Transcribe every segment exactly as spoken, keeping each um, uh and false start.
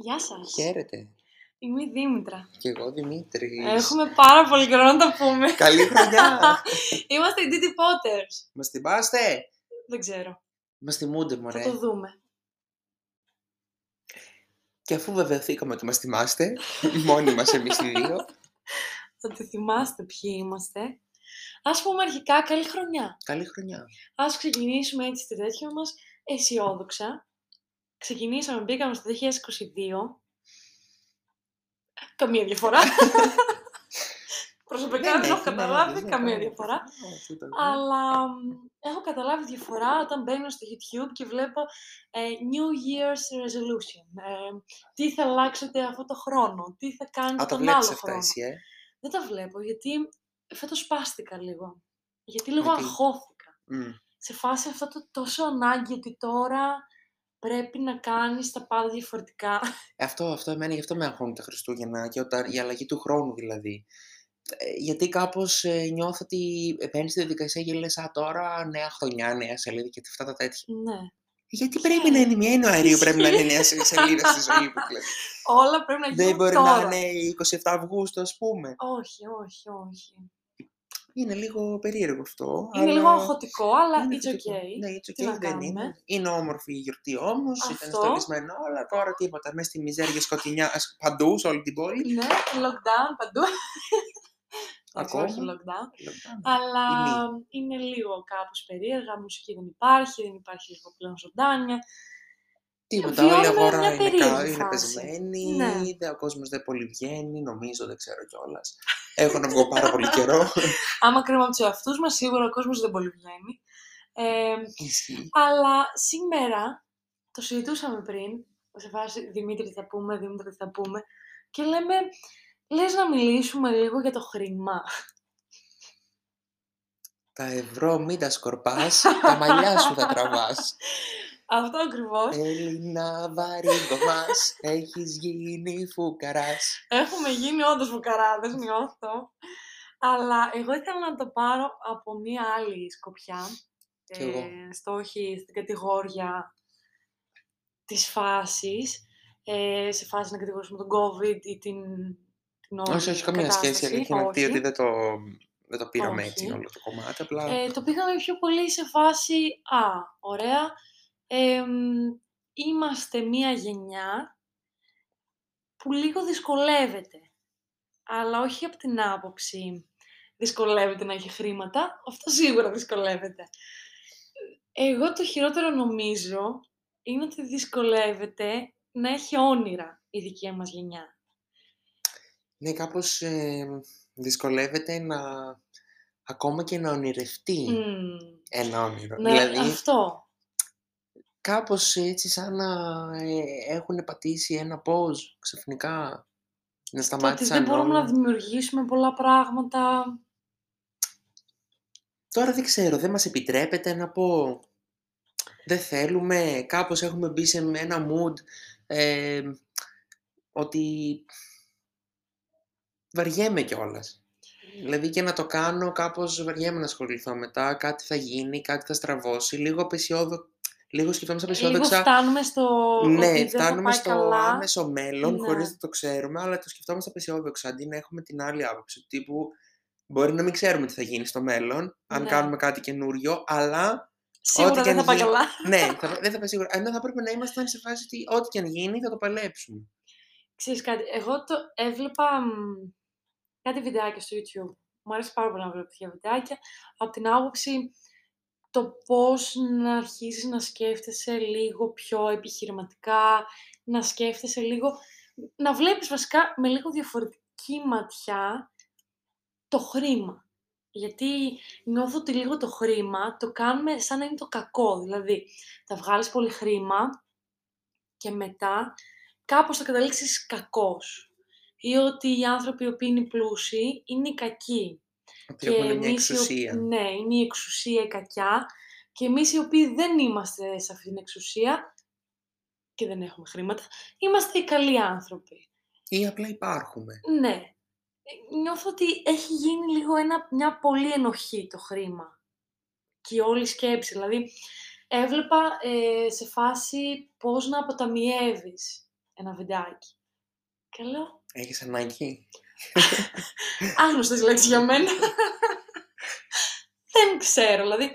Γεια σας. Χαίρετε. Είμαι η Δήμητρα. Και εγώ Δημήτρης. Έχουμε πάρα πολύ καιρό να τα πούμε. Καλή χρονιά. Είμαστε οι Ντίτι Πότερς. Μας θυμάστε? Δεν ξέρω. Μας θυμούνται, μωρέ. Θα το δούμε. Και αφού βεβαιωθήκαμε ότι μας θυμάστε, μόνοι μας εμείς οι δύο. Θα τη θυμάστε ποιοι είμαστε. Ας πούμε αρχικά καλή χρονιά. Καλή χρονιά. Ας ξεκινήσουμε έτσι τη τέτοια μας αισιόδοξα. Ξεκινήσαμε, μπήκαμε στο δύο χιλιάδες είκοσι δύο. Καμία διαφορά. Προσωπικά δεν έχω καταλάβει καμία διαφορά. Αλλά έχω καταλάβει διαφορά όταν μπαίνω στο YouTube και βλέπω New Year's Resolution. Τι θα αλλάξετε αυτό το χρόνο, τι θα κάνετε τον άλλο χρόνο. Δεν τα βλέπω, γιατί φέτος σπάστηκα λίγο. Γιατί λίγο αγχώθηκα. Σε φάση αυτό το τόσο ανάγκη ότι τώρα... Πρέπει να κάνεις τα πάντα διαφορετικά. Αυτό, αυτό εμένα, γι' αυτό με αγχώνει τα Χριστούγεννα και όταν, η αλλαγή του χρόνου δηλαδή. Γιατί κάπως ε, νιώθω ότι μπαίνεις στη διαδικασία και λες, α, τώρα νέα χρονιά, νέα σελίδα και αυτά τα τέτοια. Ναι. Γιατί πρέπει να είναι μία Ιανουαρίου, πρέπει να είναι νέα σελίδα στη ζωή μου. Όλα πρέπει να γίνουν. Δεν μπορεί τώρα να είναι εικοστή εβδόμη Αυγούστου, ας πούμε. Όχι, όχι, όχι. Είναι λίγο περίεργο αυτό. Είναι αλλά... λίγο αγχωτικό, αλλά είναι it's okay. Ναι, it's okay, δεν είναι. Είναι όμορφη η γιορτή όμως, ήταν στολισμένο όλα. Τώρα τίποτα, μέσα στη μιζέρια σκοτεινιά παντού, σε όλη την πόλη. Ναι, lockdown παντού. Ακόμα. lockdown. lockdown. Αλλά είναι. είναι λίγο κάπως περίεργα, μουσική δεν υπάρχει, δεν υπάρχει λίγο πλέον ζωντάνια. Τίποτα, όλη η αγορά είναι, είναι πεσμένη, ναι. Ο κόσμος δεν πολύ βγαίνει, νομίζω, δεν ξέρω κιόλας. Έχω να βγω πάρα πολύ καιρό. Άμα κρίνουμε από τους εαυτούς μας, σίγουρα ο κόσμος δεν πολύ βγαίνει. Ε, αλλά σήμερα το συζητούσαμε πριν, σε φάση Δημήτρη θα πούμε, Δημήτρη θα πούμε, και λέμε, λες να μιλήσουμε λίγο για το χρήμα. Τα ευρώ μην τα σκορπάς, τα μαλλιά σου τα τραβάς. Αυτό ακριβώς. Έλληνα βαρύγκο μας, έχεις γίνει φουκαράς. Έχουμε γίνει όντως φουκαράδες, νιώθω. Αλλά εγώ ήθελα να το πάρω από μία άλλη σκοπιά. Και εγώ. Ε, στο όχι στην κατηγορία της φάσης. Ε, σε φάση να κατηγορήσουμε τον COVID ή την, την όλη όχι, όχι, καμία σχέση. Έχει να πει ότι δεν το... Δεν το πήραμε όχι. Έτσι όλο το κομμάτι, απλά... Ε, το πήγαμε πιο πολύ σε φάση, α, ωραία, ε, είμαστε μία γενιά που λίγο δυσκολεύεται. Αλλά όχι από την άποψη δυσκολεύεται να έχει χρήματα, αυτό σίγουρα δυσκολεύεται. Εγώ το χειρότερο νομίζω είναι ότι δυσκολεύεται να έχει όνειρα η δική μας γενιά. Ναι, κάπως... Ε... Δυσκολεύεται να ακόμα και να ονειρευτεί mm. ένα όνειρο. Ναι, δηλαδή, αυτό. Κάπως έτσι σαν να έχουν πατήσει ένα pause ξαφνικά. Να σταμάτησαν όλα. Δεν μπορούμε να δημιουργήσουμε πολλά πράγματα. Τώρα δεν ξέρω, δεν μας επιτρέπεται να πω. Δεν θέλουμε, κάπως έχουμε μπει σε ένα mood ε, ότι... Βαριέμαι κιόλας. Δηλαδή και να το κάνω κάπως βαριέμαι να ασχοληθώ μετά. Κάτι θα γίνει, κάτι θα στραβώσει. Λίγο απεσιόδο... Λίγο σκεφτόμαστε απεσιόδοξα. Λίγο φτάνουμε στο... Ναι, φτάνουμε στο καλά. Άμεσο μέλλον, ναι. Χωρίς να το ξέρουμε, αλλά το σκεφτόμαστε απεσιόδοξα. Αντί να έχουμε την άλλη άποψη. Τύπου μπορεί να μην ξέρουμε τι θα γίνει στο μέλλον, αν ναι. Κάνουμε κάτι καινούριο, αλλά... Σίγουρα ό,τι δεν θα πάει καλά. Ναι, θα, δεν θα πάει σίγουρα. Ενώ θα πρέπει να είμαστε σε φάση ότι ό,τι και αν γίνει θα το παλέψουμε. Ξέρεις κάτι, εγώ το έβλεπα κάτι βιντεάκια στο YouTube. Μου αρέσει πάρα πολύ να βλέπω τέτοια βιντεάκια. Από την άποψη το πώς να αρχίσεις να σκέφτεσαι λίγο πιο επιχειρηματικά, να σκέφτεσαι λίγο... Να βλέπεις βασικά με λίγο διαφορετική ματιά το χρήμα. Γιατί νιώθω ότι λίγο το χρήμα το κάνουμε σαν να είναι το κακό. Δηλαδή, θα βγάλεις πολύ χρήμα και μετά... Κάπως θα καταλήξεις κακός. Ή ότι οι άνθρωποι οι οποίοι είναι πλούσιοι είναι οι κακοί. Ότι έχουν μια εξουσία. Ναι, είναι η εξουσία η κακιά. Και εμείς οι οποίοι δεν είμαστε σε αυτή την εξουσία και δεν έχουμε χρήματα, είμαστε οι καλοί άνθρωποι. Ή απλά υπάρχουμε. Ναι. Νιώθω ότι έχει γίνει λίγο ένα, μια πολύ ενοχή το χρήμα. Και η όλη σκέψη. Δηλαδή, έβλεπα ε, σε φάση πώς να αποταμιεύεις. ένα βιντεάκι. Καλό. Έχεις ανάγκη. Άγνωστες λέξεις για μένα. Δεν ξέρω, δηλαδή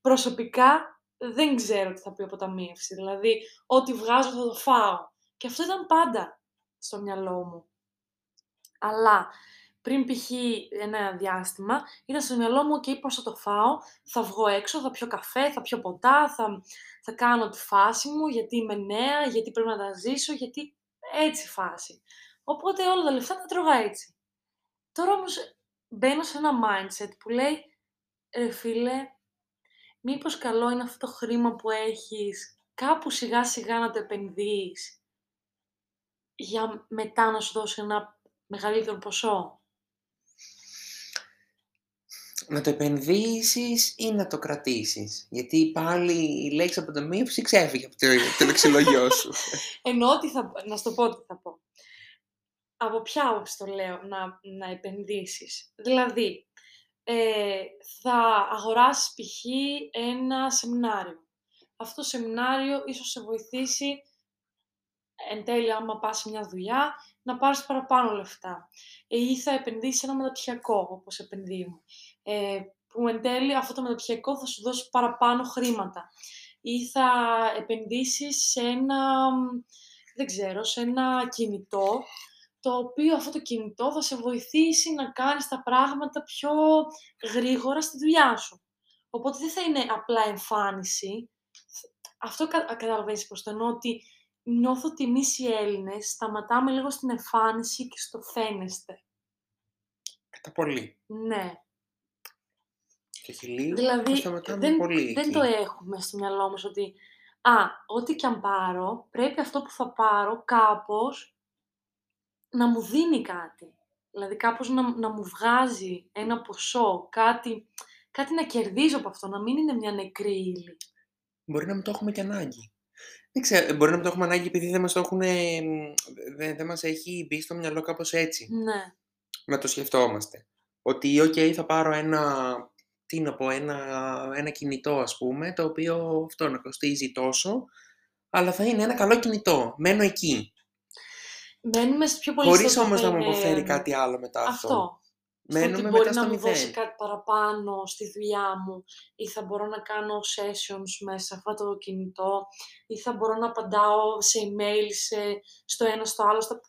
προσωπικά δεν ξέρω τι θα πει αποταμίευση. Δηλαδή, ό,τι βγάζω θα το φάω. Και αυτό ήταν πάντα στο μυαλό μου. Αλλά πριν π.χ. ένα διάστημα, ήταν στο μυαλό μου και okay, πώς θα το φάω, θα βγω έξω, θα πιω καφέ, θα πιω ποτά, θα, θα κάνω τη φάση μου, γιατί είμαι νέα, γιατί πρέπει να τα ζήσω, γιατί έτσι φάση. Οπότε όλα τα λεφτά τα τρώγα έτσι. Τώρα όμως μπαίνω σε ένα mindset που λέει, ρε φίλε, μήπως καλό είναι αυτό το χρήμα που έχεις, κάπου σιγά σιγά να το επενδύεις, για μετά να σου δώσει ένα μεγαλύτερο ποσό. Να το επενδύσεις ή να το κρατήσεις. Γιατί πάλι η λέξη αποταμίευση ξέφυγε από το λεξιλόγιο σου. Εννοώ ότι θα... Να σου το πω τι θα πω. Από ποια άποψη το λέω να, να επενδύσεις. Δηλαδή, ε, θα αγοράσεις π.χ. ένα σεμινάριο. Αυτό το σεμινάριο ίσως σε βοηθήσει εν τέλει, άμα πας σε μια δουλειά, να πάρεις παραπάνω λεφτά. Ή θα επενδύσεις ένα μεταπτυχιακό, όπως επενδύουμε. Ε, που εν τέλει, αυτό το μεταπτυχιακό θα σου δώσει παραπάνω χρήματα. Ή θα επενδύσεις σε ένα, δεν ξέρω, σε ένα κινητό, το οποίο αυτό το κινητό θα σε βοηθήσει να κάνεις τα πράγματα πιο γρήγορα στη δουλειά σου. Οπότε δεν θα είναι απλά εμφάνιση. Αυτό καταλαβαίνεις προς το εννοώ ότι νιώθω ότι εμείς οι Έλληνες σταματάμε λίγο στην εμφάνιση και στο φαίνεστε. Κατά πολύ. Ναι. Και έχει λίγο, δηλαδή, σταματάμε δεν, πολύ. Δεν εκεί. Το έχουμε στο μυαλό μας ότι α, ό,τι κι αν πάρω, πρέπει αυτό που θα πάρω κάπως να μου δίνει κάτι. Δηλαδή κάπως να, να μου βγάζει ένα ποσό, κάτι, κάτι να κερδίζω από αυτό, να μην είναι μια νεκρή ύλη. Μπορεί να μην το έχουμε και ανάγκη. Δεν ξέρω, μπορεί να μην το έχουμε ανάγκη επειδή δεν μας, το έχουν, δεν, δεν μας έχει μπει στο μυαλό κάπως έτσι. Ναι. Να το σκεφτόμαστε. Ότι, οκ, okay, θα πάρω ένα, τι να πω, ένα, ένα κινητό, ας πούμε, το οποίο αυτό να κοστίζει τόσο, αλλά θα είναι ένα καλό κινητό. Μένω εκεί. Μένουμε σε πιο πολύ χωρίς όμως να μου αποφέρει κάτι άλλο μετά αυτό. αυτό. Μένουμε μετά μπορεί στο να μηδέν. Μου δώσει κάτι παραπάνω στη δουλειά μου ή θα μπορώ να κάνω sessions μέσα σε αυτό το κινητό ή θα μπορώ να απαντάω σε email σε, στο ένα στο άλλο. Στο...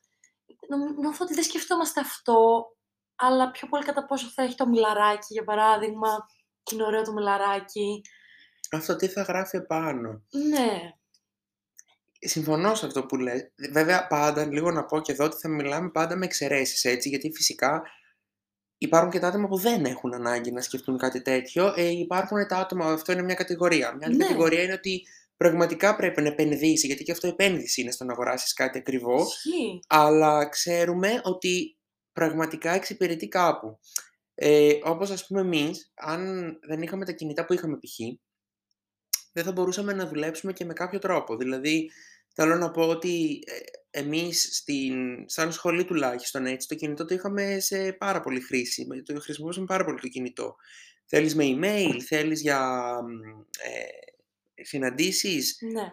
Νιώθω ότι δεν σκεφτόμαστε αυτό, αλλά πιο πολύ κατά πόσο θα έχει το μιλαράκι, για παράδειγμα, και είναι ωραίο το μιλαράκι. Αυτό τι θα γράφει επάνω. Ναι. Συμφωνώ σε αυτό που λες. Βέβαια, πάντα, λίγο να πω και εδώ ότι θα μιλάμε πάντα με εξαιρέσεις, έτσι, γιατί φυσικά υπάρχουν και τα άτομα που δεν έχουν ανάγκη να σκεφτούν κάτι τέτοιο. Ε, υπάρχουν τα άτομα, αυτό είναι μια κατηγορία. Μια άλλη ναι. κατηγορία είναι ότι πραγματικά πρέπει να επενδύσει, γιατί και αυτό η επένδυση είναι στο να αγοράσεις κάτι ακριβό. Ισχύει. Αλλά ξέρουμε ότι πραγματικά εξυπηρετεί κάπου. Ε, όπως ας πούμε εμείς, αν δεν είχαμε τα κινητά που είχαμε π.χ., δεν θα μπορούσαμε να δουλέψουμε και με κάποιο τρόπο. Δηλαδή, θέλω να πω ότι εμείς, στην, σαν σχολή τουλάχιστον, έτσι, το κινητό το είχαμε σε πάρα πολύ χρήση. Το χρησιμοποιούσαμε πάρα πολύ το κινητό. Θέλεις με email, θέλεις για ε, συναντήσεις. Ναι.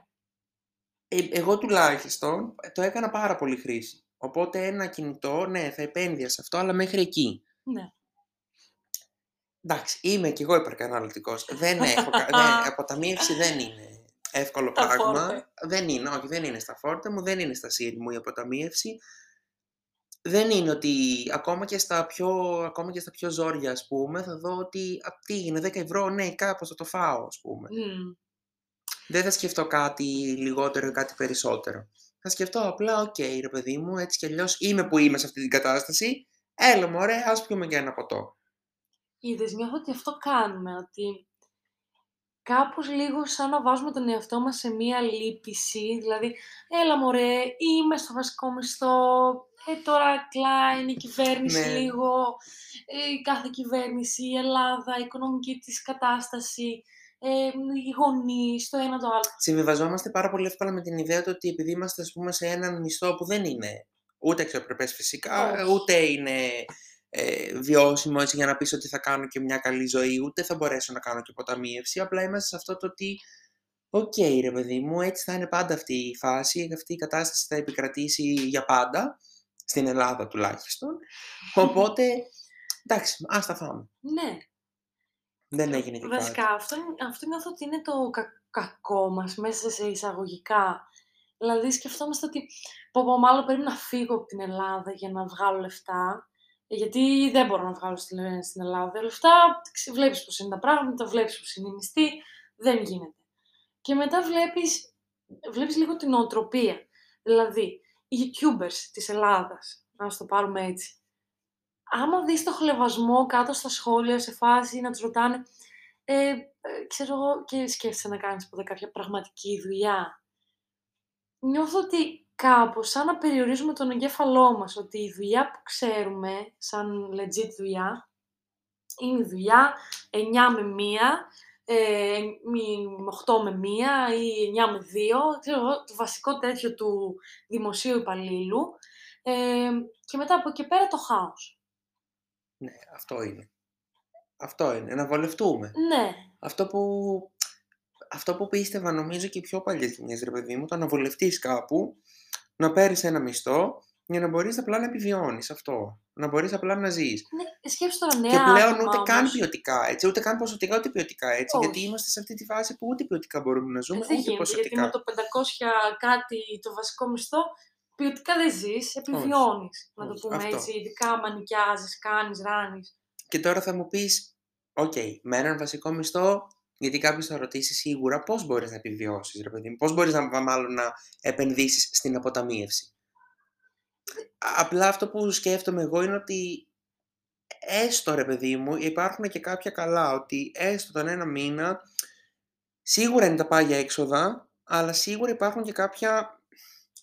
Ε, εγώ τουλάχιστον το έκανα πάρα πολύ χρήση. Οπότε ένα κινητό, ναι, θα επένδυα σε αυτό, αλλά μέχρι εκεί. Ναι. Εντάξει, είμαι κι εγώ υπερκαναλωτικός. Δεν έχω. δεν, αποταμίευση δεν είναι εύκολο πράγμα. Δεν είναι, όχι, δεν είναι στα φόρτα μου, δεν είναι στα σύρι μου η αποταμίευση. Δεν είναι ότι ακόμα και στα πιο, ακόμα και στα πιο ζόρια, ας πούμε, θα δω ότι τι είναι, δέκα ευρώ, ναι, κάπως θα το φάω, ας πούμε. Mm. Δεν θα σκεφτώ κάτι λιγότερο ή κάτι περισσότερο. Θα σκεφτώ απλά, οκ, okay, ρε παιδί μου, έτσι κι αλλιώς είμαι που είμαι σε αυτή την κατάσταση. Έλα, μωρέ, ας πιούμε και ένα ποτό. Είδες, νιώθω ότι αυτό κάνουμε, ότι κάπως λίγο σαν να βάζουμε τον εαυτό μας σε μία λύπηση, δηλαδή, έλα μωρέ, είμαι στο βασικό μισθό, ε, τώρα κλάει η κυβέρνηση ναι. λίγο, ε, κάθε κυβέρνηση, η Ελλάδα, η οικονομική της κατάσταση, ε, οι γονείς, το ένα το άλλο. Συμβιβαζόμαστε πάρα πολύ εύκολα με την ιδέα του ότι επειδή είμαστε, ας πούμε, σε έναν μισθό που δεν είναι ούτε αξιοπρεπές φυσικά, oh. ούτε είναι... Ε, βιώσιμο έτσι για να πεις ότι θα κάνω και μια καλή ζωή, ούτε θα μπορέσω να κάνω και αποταμίευση. Απλά είμαστε σε αυτό το ότι Οκ, okay, ρε παιδί μου, έτσι θα είναι πάντα αυτή η φάση, αυτή η κατάσταση θα επικρατήσει για πάντα, στην Ελλάδα τουλάχιστον. Οπότε, εντάξει, ας τα φάμε. Ναι. Δεν έγινε και κάτι. Βασικά, αυτό, αυτό νιώθω ότι είναι το κα- κακό μας μέσα σε εισαγωγικά. Δηλαδή, σκεφτόμαστε ότι πω, πω, μάλλον πρέπει να φύγω από την Ελλάδα για να βγάλω λεφτά, γιατί δεν μπορώ να βγάλω στην Ελλάδα λεφτά, βλέπεις πως είναι τα πράγματα, βλέπεις πως είναι η μισθή, δεν γίνεται. Και μετά βλέπεις, βλέπεις λίγο την νοοτροπία. Δηλαδή, οι YouTubers της Ελλάδας, να το πάρουμε έτσι, άμα δεις το χλευασμό κάτω στα σχόλια, σε φάση να τους ρωτάνε, ε, ε, ξέρω εγώ, και σκέφτεσαι να κάνεις ποτέ κάποια πραγματική δουλειά. Νιώθω ότι κάπως σαν να περιορίζουμε τον εγκέφαλό μας, ότι η δουλειά που ξέρουμε, σαν legit δουλειά, είναι η δουλειά εννιά με μία, Ε, οκτώ με μία ή εννιά με δύο, ξέρω, το βασικό τέτοιο του δημοσίου υπαλλήλου, ε, και μετά από εκεί πέρα το χάος. Ναι, αυτό είναι. Αυτό είναι, να βολευτούμε. Ναι. Αυτό που, αυτό που πίστευα νομίζω και οι πιο παλιές γενιές, ρε παιδί μου, το να βολευτείς κάπου, να παίρνεις ένα μισθό για να μπορείς απλά να επιβιώνεις αυτό. Να μπορείς απλά να ζεις. Ναι, σκέψου τώρα νέα. Και πλέον άτομα, ούτε όμως. Καν ποιοτικά, έτσι, ούτε καν ποσοτικά, ούτε ποιοτικά, έτσι. Όχι. Γιατί είμαστε σε αυτή τη φάση που ούτε ποιοτικά μπορούμε να ζούμε, δεν ούτε γίνεται, ποσοτικά. Γιατί με το πεντακόσια κάτι το βασικό μισθό, ποιοτικά δεν ζεις, επιβιώνεις. Να το πούμε αυτό. Έτσι, ειδικά άμα νοικιάζεις, κάνεις, ράνεις. Και τώρα θα μου πεις, οκ, okay, με έναν βασικό μισθό, γιατί κάποιος θα ρωτήσει σίγουρα πώς μπορείς να επιβιώσεις, ρε παιδί μου, πώς μπορείς να, μάλλον, να επενδύσεις στην αποταμίευση. Απλά αυτό που σκέφτομαι εγώ είναι ότι έστω, ρε παιδί μου, υπάρχουν και κάποια καλά, ότι έστω τον ένα μήνα σίγουρα είναι τα πάγια έξοδα, αλλά σίγουρα υπάρχουν και κάποια,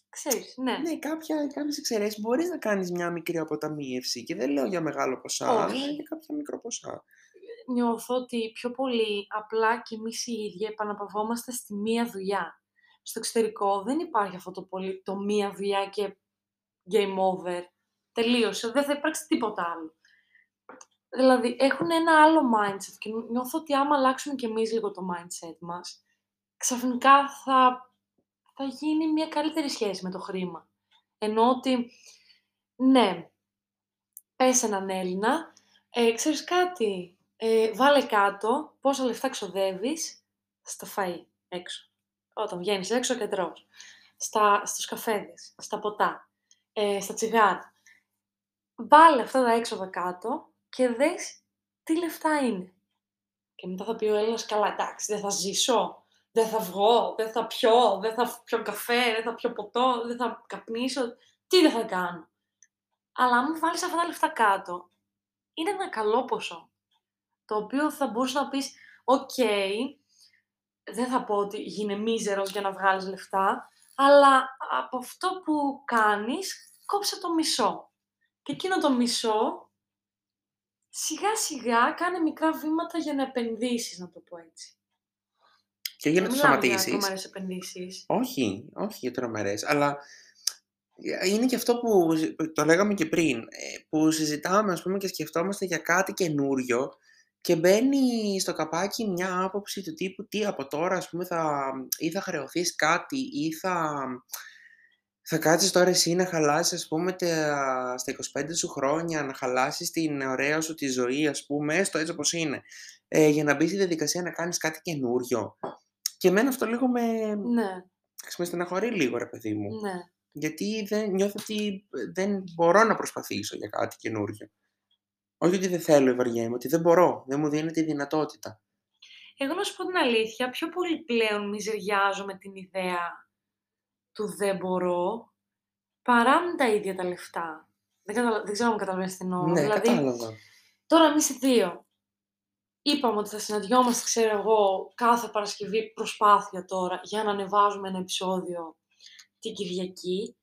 ξέρεις, ναι, ναι κάποια, κάποιες εξαιρέσεις. Μπορείς να κάνεις μια μικρή αποταμίευση και δεν λέω για μεγάλο ποσά, όχι, αλλά για κάποια μικρό ποσά. Νιώθω ότι πιο πολύ απλά και εμείς οι ίδιοι επαναπαυόμαστε στη μία δουλειά. Στο εξωτερικό δεν υπάρχει αυτό το πολύ, το μία δουλειά και game over, τελείωσε, δεν θα υπάρξει τίποτα άλλο. Δηλαδή, έχουν ένα άλλο mindset και νιώθω ότι άμα αλλάξουμε κι εμείς λίγο το mindset μας, ξαφνικά θα, θα γίνει μια καλύτερη σχέση με το χρήμα. Ενώ ότι, ναι, πες έναν Έλληνα, ε, ξέρεις κάτι, ε, βάλε κάτω πόσα λεφτά ξοδεύεις στα φαΐ έξω. Όταν βγαίνεις έξω και τρως. Στα, στους καφέδες, στα ποτά. Ε, στα τσιγάρα. Βάλε αυτά τα έξοδα κάτω και δες τι λεφτά είναι. Και μετά θα πει ο Έλληνας, καλά, εντάξει, δεν θα ζήσω, δεν θα βγω, δεν θα πιω, δεν θα πιω καφέ, δεν θα πιω ποτό, δεν θα καπνίσω, τι δεν θα κάνω. Αλλά αν βάλεις αυτά τα λεφτά κάτω, είναι ένα καλό ποσό, το οποίο θα μπορούσε να πεις, οκ, okay, δεν θα πω ότι γίνε μίζερος για να βγάλεις λεφτά, αλλά από αυτό που κάνεις, κόψε το μισό. Και εκείνο το μισό, σιγά σιγά, κάνε μικρά βήματα για να επενδύσεις, να το πω έτσι. Και για να το σταματήσεις. Δεν μιλάμε για επενδύσεις. Όχι, όχι για τρομερές, αλλά είναι και αυτό που το λέγαμε και πριν, που συζητάμε, ας πούμε, και σκεφτόμαστε για κάτι καινούριο και μπαίνει στο καπάκι μια άποψη του τύπου τι από τώρα, ας πούμε, θα, ή θα χρεωθείς κάτι ή θα, θα κάτσεις τώρα εσύ να χαλάσεις, ας πούμε, τα, στα είκοσι πέντε σου χρόνια, να χαλάσεις την ωραία σου τη ζωή, ας πούμε, έστω έτσι όπως είναι, ε, για να μπεις στη διαδικασία να κάνεις κάτι καινούριο. Και εμένα αυτό λίγο με, ναι, με στεναχωρεί λίγο, ρε παιδί μου. Ναι. Γιατί δεν, νιώθω ότι δεν μπορώ να προσπαθήσω για κάτι καινούριο. Όχι ότι δεν θέλω, ευαριέμαι, ότι δεν μπορώ, δεν μου δίνεται η δυνατότητα. Εγώ να σου πω την αλήθεια, πιο πολύ πλέον μιζεριάζω με την ιδέα του δεν μπορώ, παρά με τα ίδια τα λεφτά. Δεν, καταλα... δεν ξέρω αν καταλαβαίνεις την ώρα. Ναι, δηλαδή, κατάλαβα. Τώρα εμείς οι δύο είπαμε ότι θα συναντιόμαστε, ξέρω εγώ, κάθε Παρασκευή, προσπάθεια τώρα για να ανεβάζουμε ένα επεισόδιο την Κυριακή.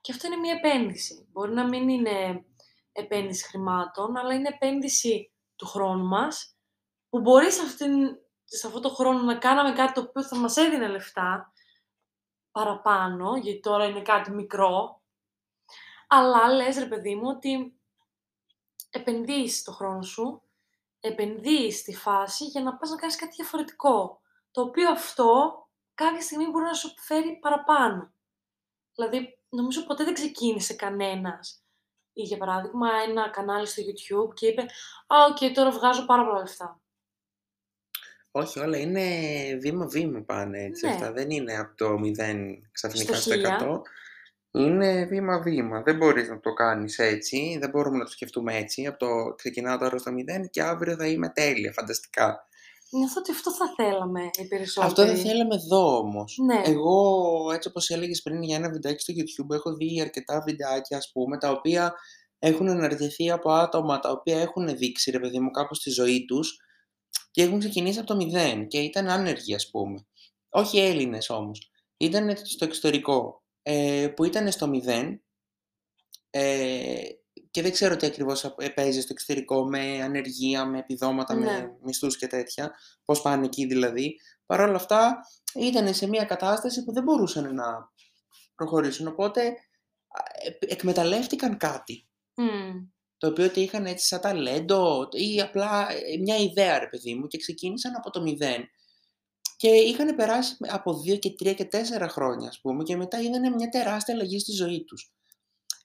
Και αυτό είναι μια επένδυση. Μπορεί να μην είναι επένδυση χρημάτων, αλλά είναι επένδυση του χρόνου μας, που μπορεί σε, αυτήν, σε αυτό το χρόνο να κάναμε κάτι το οποίο θα μας έδινε λεφτά παραπάνω, γιατί τώρα είναι κάτι μικρό, αλλά λες, ρε παιδί μου, ότι επενδύεις το χρόνο σου, επενδύεις τη φάση για να πας να κάνεις κάτι διαφορετικό, το οποίο αυτό κάποια στιγμή μπορεί να σου φέρει παραπάνω. Δηλαδή, νομίζω ποτέ δεν ξεκίνησε κανένας, ή για παράδειγμα ένα κανάλι στο YouTube και είπε «Α, οκ, okay, τώρα βγάζω πάρα πολλά λεφτά». Όχι, όλα είναι βήμα-βήμα πάνε έτσι, ναι. Αυτά δεν είναι από το μηδέν ξαφνικά στο εκατό. Είναι βήμα-βήμα. Δεν μπορείς να το κάνεις έτσι, δεν μπορούμε να το σκεφτούμε έτσι. Από το ξεκινάω τώρα στο μηδέν και αύριο θα είμαι τέλεια, φανταστικά. Νιώθω ότι αυτό θα θέλαμε οι περισσότεροι. Αυτό θα θέλαμε εδώ όμως. Ναι. Εγώ, έτσι όπως έλεγες πριν για ένα βιντεάκι στο YouTube, έχω δει αρκετά βιντεάκια, ας πούμε, τα οποία έχουν αναρτηθεί από άτομα τα οποία έχουν δείξει, ρε παιδί μου, κάπως στη ζωή τους και έχουν ξεκινήσει από το μηδέν και ήταν άνεργοι, ας πούμε. Όχι Έλληνες όμως. Ήταν στο εξωτερικό, ε, που ήταν στο μηδέν ε, και δεν ξέρω τι ακριβώς παίζει στο εξωτερικό με ανεργία, με επιδόματα, ναι. Με μισθούς και τέτοια, πώς πάνε εκεί δηλαδή. Παρ' όλα αυτά ήταν σε μια κατάσταση που δεν μπορούσαν να προχωρήσουν, οπότε εκμεταλλεύτηκαν κάτι. Mm. Το οποίο ότι είχαν έτσι σαν ταλέντο ή απλά μια ιδέα, ρε παιδί μου, και ξεκίνησαν από το μηδέν. Και είχαν περάσει από δύο και τρία και τέσσερα χρόνια, ας πούμε, και μετά είδανε μια τεράστια αλλαγή στη ζωή τους.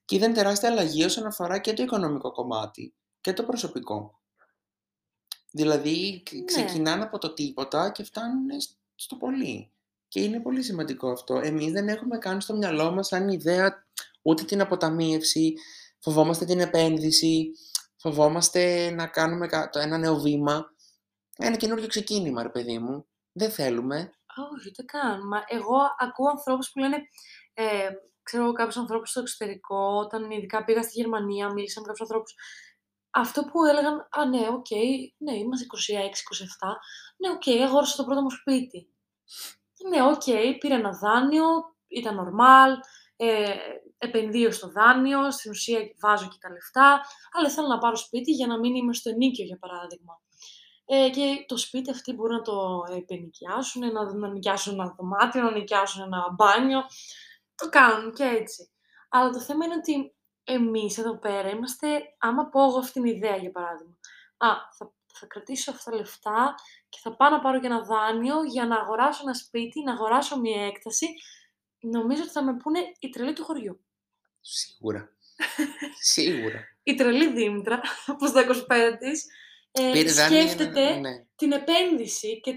Και είδαν τεράστια αλλαγή όσον αφορά και το οικονομικό κομμάτι και το προσωπικό. Δηλαδή, ναι. Ξεκινάνε από το τίποτα και φτάνουν στο πολύ. Και είναι πολύ σημαντικό αυτό. Εμείς δεν έχουμε καν στο μυαλό μας σαν ιδέα ούτε την αποταμίευση, φοβόμαστε την επένδυση, φοβόμαστε να κάνουμε ένα νέο βήμα, ένα καινούριο ξεκίνημα, ρε παιδί μου. Δεν θέλουμε. Όχι, ούτε καν. Εγώ ακούω ανθρώπους που λένε... Ε... Ξέρω κάποιους ανθρώπους στο εξωτερικό, όταν ειδικά πήγα στη Γερμανία, μίλησα με κάποιους ανθρώπους. Αυτό που έλεγαν, α ναι, οκ, okay, ναι, είμαστε είκοσι έξι είκοσι επτά, ναι, οκ, okay, αγόρασα το πρώτο μου σπίτι. Ναι, οκ, okay, πήρα ένα δάνειο, ήταν normal, ε, επενδύω στο δάνειο, στην ουσία βάζω και τα λεφτά, αλλά θέλω να πάρω σπίτι για να μην είμαι στο ενίκιο, για παράδειγμα. Ε, και το σπίτι αυτοί μπορούν να το επενοικιάσουν, να, να νοικιάσουν ένα δωμάτιο, να νοικιάσουν ένα μπάνιο. Το κάνουν και έτσι. Αλλά το θέμα είναι ότι εμείς εδώ πέρα είμαστε, άμα πω εγώ αυτήν την ιδέα για παράδειγμα, α, θα, θα κρατήσω αυτά τα λεφτά και θα πάω να πάρω και ένα δάνειο για να αγοράσω ένα σπίτι, να αγοράσω μια έκταση, νομίζω ότι θα με πούνε η τρελή του χωριού. Σίγουρα. Σίγουρα. Η τρελή Δήμητρα, από στα είκοσι πέντε της, ε, σκέφτεται ένα, ναι. την επένδυση και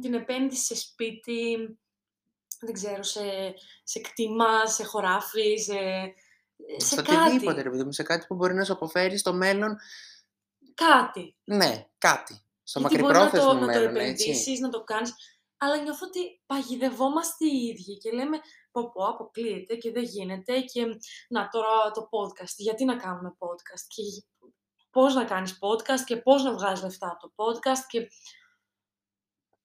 την επένδυση σε σπίτι... Δεν ξέρω, σε, σε κτήμα, σε χωράφι, σε, σε κάτι. Οτιδήποτε, ρε παιδί μου, σε κάτι που μπορεί να σου αποφέρει στο μέλλον. Κάτι. Ναι, κάτι. Στο μακροπρόθεσμο μέλλον, έτσι. Να το επενδύσεις, να το κάνεις. Αλλά νιώθω ότι παγιδευόμαστε οι ίδιοι και λέμε πω πω, αποκλείεται και δεν γίνεται και να τώρα το podcast, γιατί να κάνουμε podcast και πώς να κάνεις podcast και πώς να βγάζεις λεφτά από το podcast και...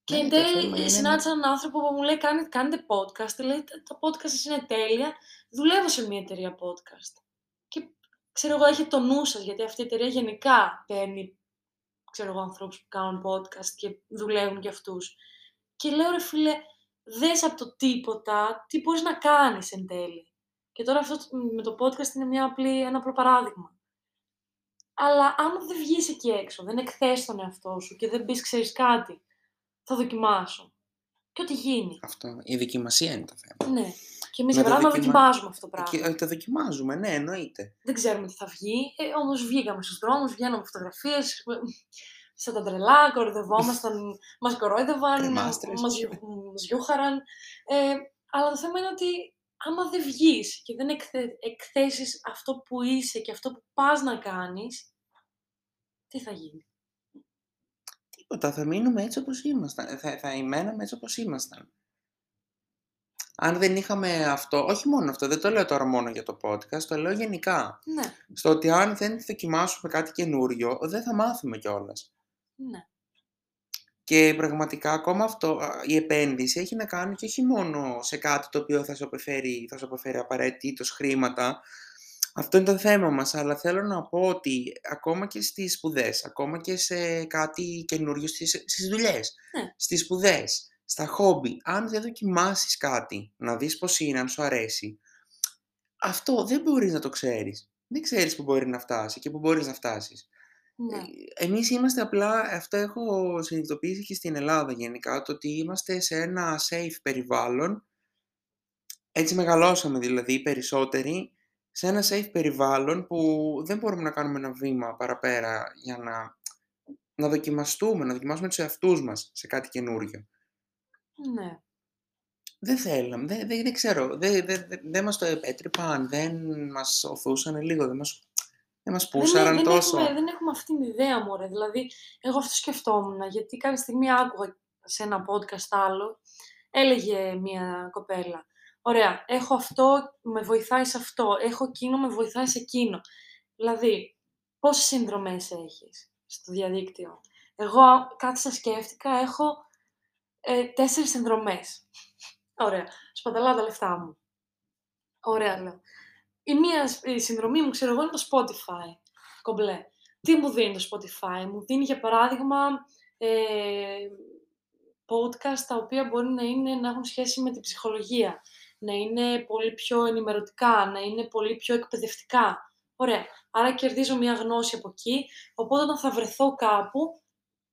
Και εν τέλει συνάντησα έναν άνθρωπο που μου λέει Κάνε, κάνετε podcast, λέει τα podcast σας είναι τέλεια, δουλεύω σε μια εταιρεία podcast. Και ξέρω εγώ έχετε το νου σας, γιατί αυτή η εταιρεία γενικά παίρνει, ξέρω εγώ, ανθρώπους που κάνουν podcast και δουλεύουν κι αυτούς. Και λέω, ρε φίλε, δες από το τίποτα τι μπορείς να κάνεις εν τέλει. Και τώρα αυτό με το podcast είναι μια απλή, ένα απλό παράδειγμα. Αλλά αν δεν βγεις εκεί έξω, δεν εκθέσεις τον εαυτό σου και δεν πεις ξέρεις κάτι, θα δοκιμάσω. Και ό,τι γίνει. Αυτό. Η δοκιμασία είναι το θέμα. Ναι. Και εμείς για παράδειγμα δοκιμα... δοκιμάζουμε αυτό το πράγμα. Και, το δοκιμάζουμε, ναι, εννοείται. Δεν ξέρουμε τι θα βγει. Ε, όμως βγήκαμε στους δρόμους, βγαίναμε φωτογραφίες. Σαν τα τρελά, κοροϊδευόμασταν. Μας κοροϊδεύαν, μας γιούχαραν. Ε, αλλά το θέμα είναι ότι άμα δεν βγεις και δεν εκθε... εκθέσεις αυτό που είσαι και αυτό που πας να κάνεις, τι θα γίνει. Όταν θα μείνουμε έτσι όπως ήμασταν, θα, θα ημέναμε έτσι όπως ήμασταν. Αν δεν είχαμε αυτό, όχι μόνο αυτό, δεν το λέω τώρα μόνο για το podcast, το λέω γενικά. Ναι. Στο ότι αν δεν δοκιμάσουμε κάτι καινούριο, δεν θα μάθουμε κιόλας. Ναι. Και πραγματικά ακόμα αυτό, η επένδυση έχει να κάνει και όχι μόνο σε κάτι το οποίο θα σου αποφέρει, θα σου αποφέρει απαραίτητος χρήματα. Αυτό είναι το θέμα μας, αλλά θέλω να πω ότι ακόμα και στις σπουδές, ακόμα και σε κάτι καινούριο, στις, στις δουλειές, ναι. στις σπουδές, στα χόμπι, αν δεν δοκιμάσεις κάτι, να δεις πώς είναι, αν σου αρέσει, αυτό δεν μπορείς να το ξέρεις. Δεν ξέρεις που μπορεί να φτάσει και που μπορείς να φτάσεις. Ναι. Εμείς είμαστε απλά, αυτό έχω συνειδητοποιήσει και στην Ελλάδα γενικά, το ότι είμαστε σε ένα safe περιβάλλον, έτσι μεγαλώσαμε δηλαδή οι περισσότεροι, σε ένα safe περιβάλλον που δεν μπορούμε να κάνουμε ένα βήμα παραπέρα για να, να δοκιμαστούμε, να δοκιμάσουμε τους εαυτούς μας σε κάτι καινούριο. Ναι. Δεν θέλαμε, δεν, δεν, δεν ξέρω, δεν, δεν, δεν μας το επέτρεπαν, δεν μας οθούσαν λίγο, δεν μας... Δεν μας πούσαραν δεν, δεν τόσο. Έχουμε, δεν έχουμε αυτήν την ιδέα, μωρέ. Δηλαδή, εγώ αυτό σκεφτόμουν, γιατί κάποια στιγμή άκουγα σε ένα podcast άλλο, έλεγε μία κοπέλα, ωραία, έχω αυτό, με βοηθάει σε αυτό, έχω εκείνο, με βοηθάει σε εκείνο. Δηλαδή, πόσες συνδρομές έχεις στο διαδίκτυο? Εγώ κάτσα σκέφτηκα, έχω ε, τέσσερις συνδρομές. Ωραία, σπαταλάω τα λεφτά μου. Ωραία, λέω. Η μία η συνδρομή μου, ξέρω εγώ, είναι το Spotify, κομπλέ. Τι μου δίνει το Spotify? Μου δίνει, για παράδειγμα, ε, podcast τα οποία μπορεί να, είναι, να έχουν σχέση με την ψυχολογία, να είναι πολύ πιο ενημερωτικά, να είναι πολύ πιο εκπαιδευτικά. Ωραία. Άρα κερδίζω μια γνώση από εκεί, οπότε όταν θα βρεθώ κάπου,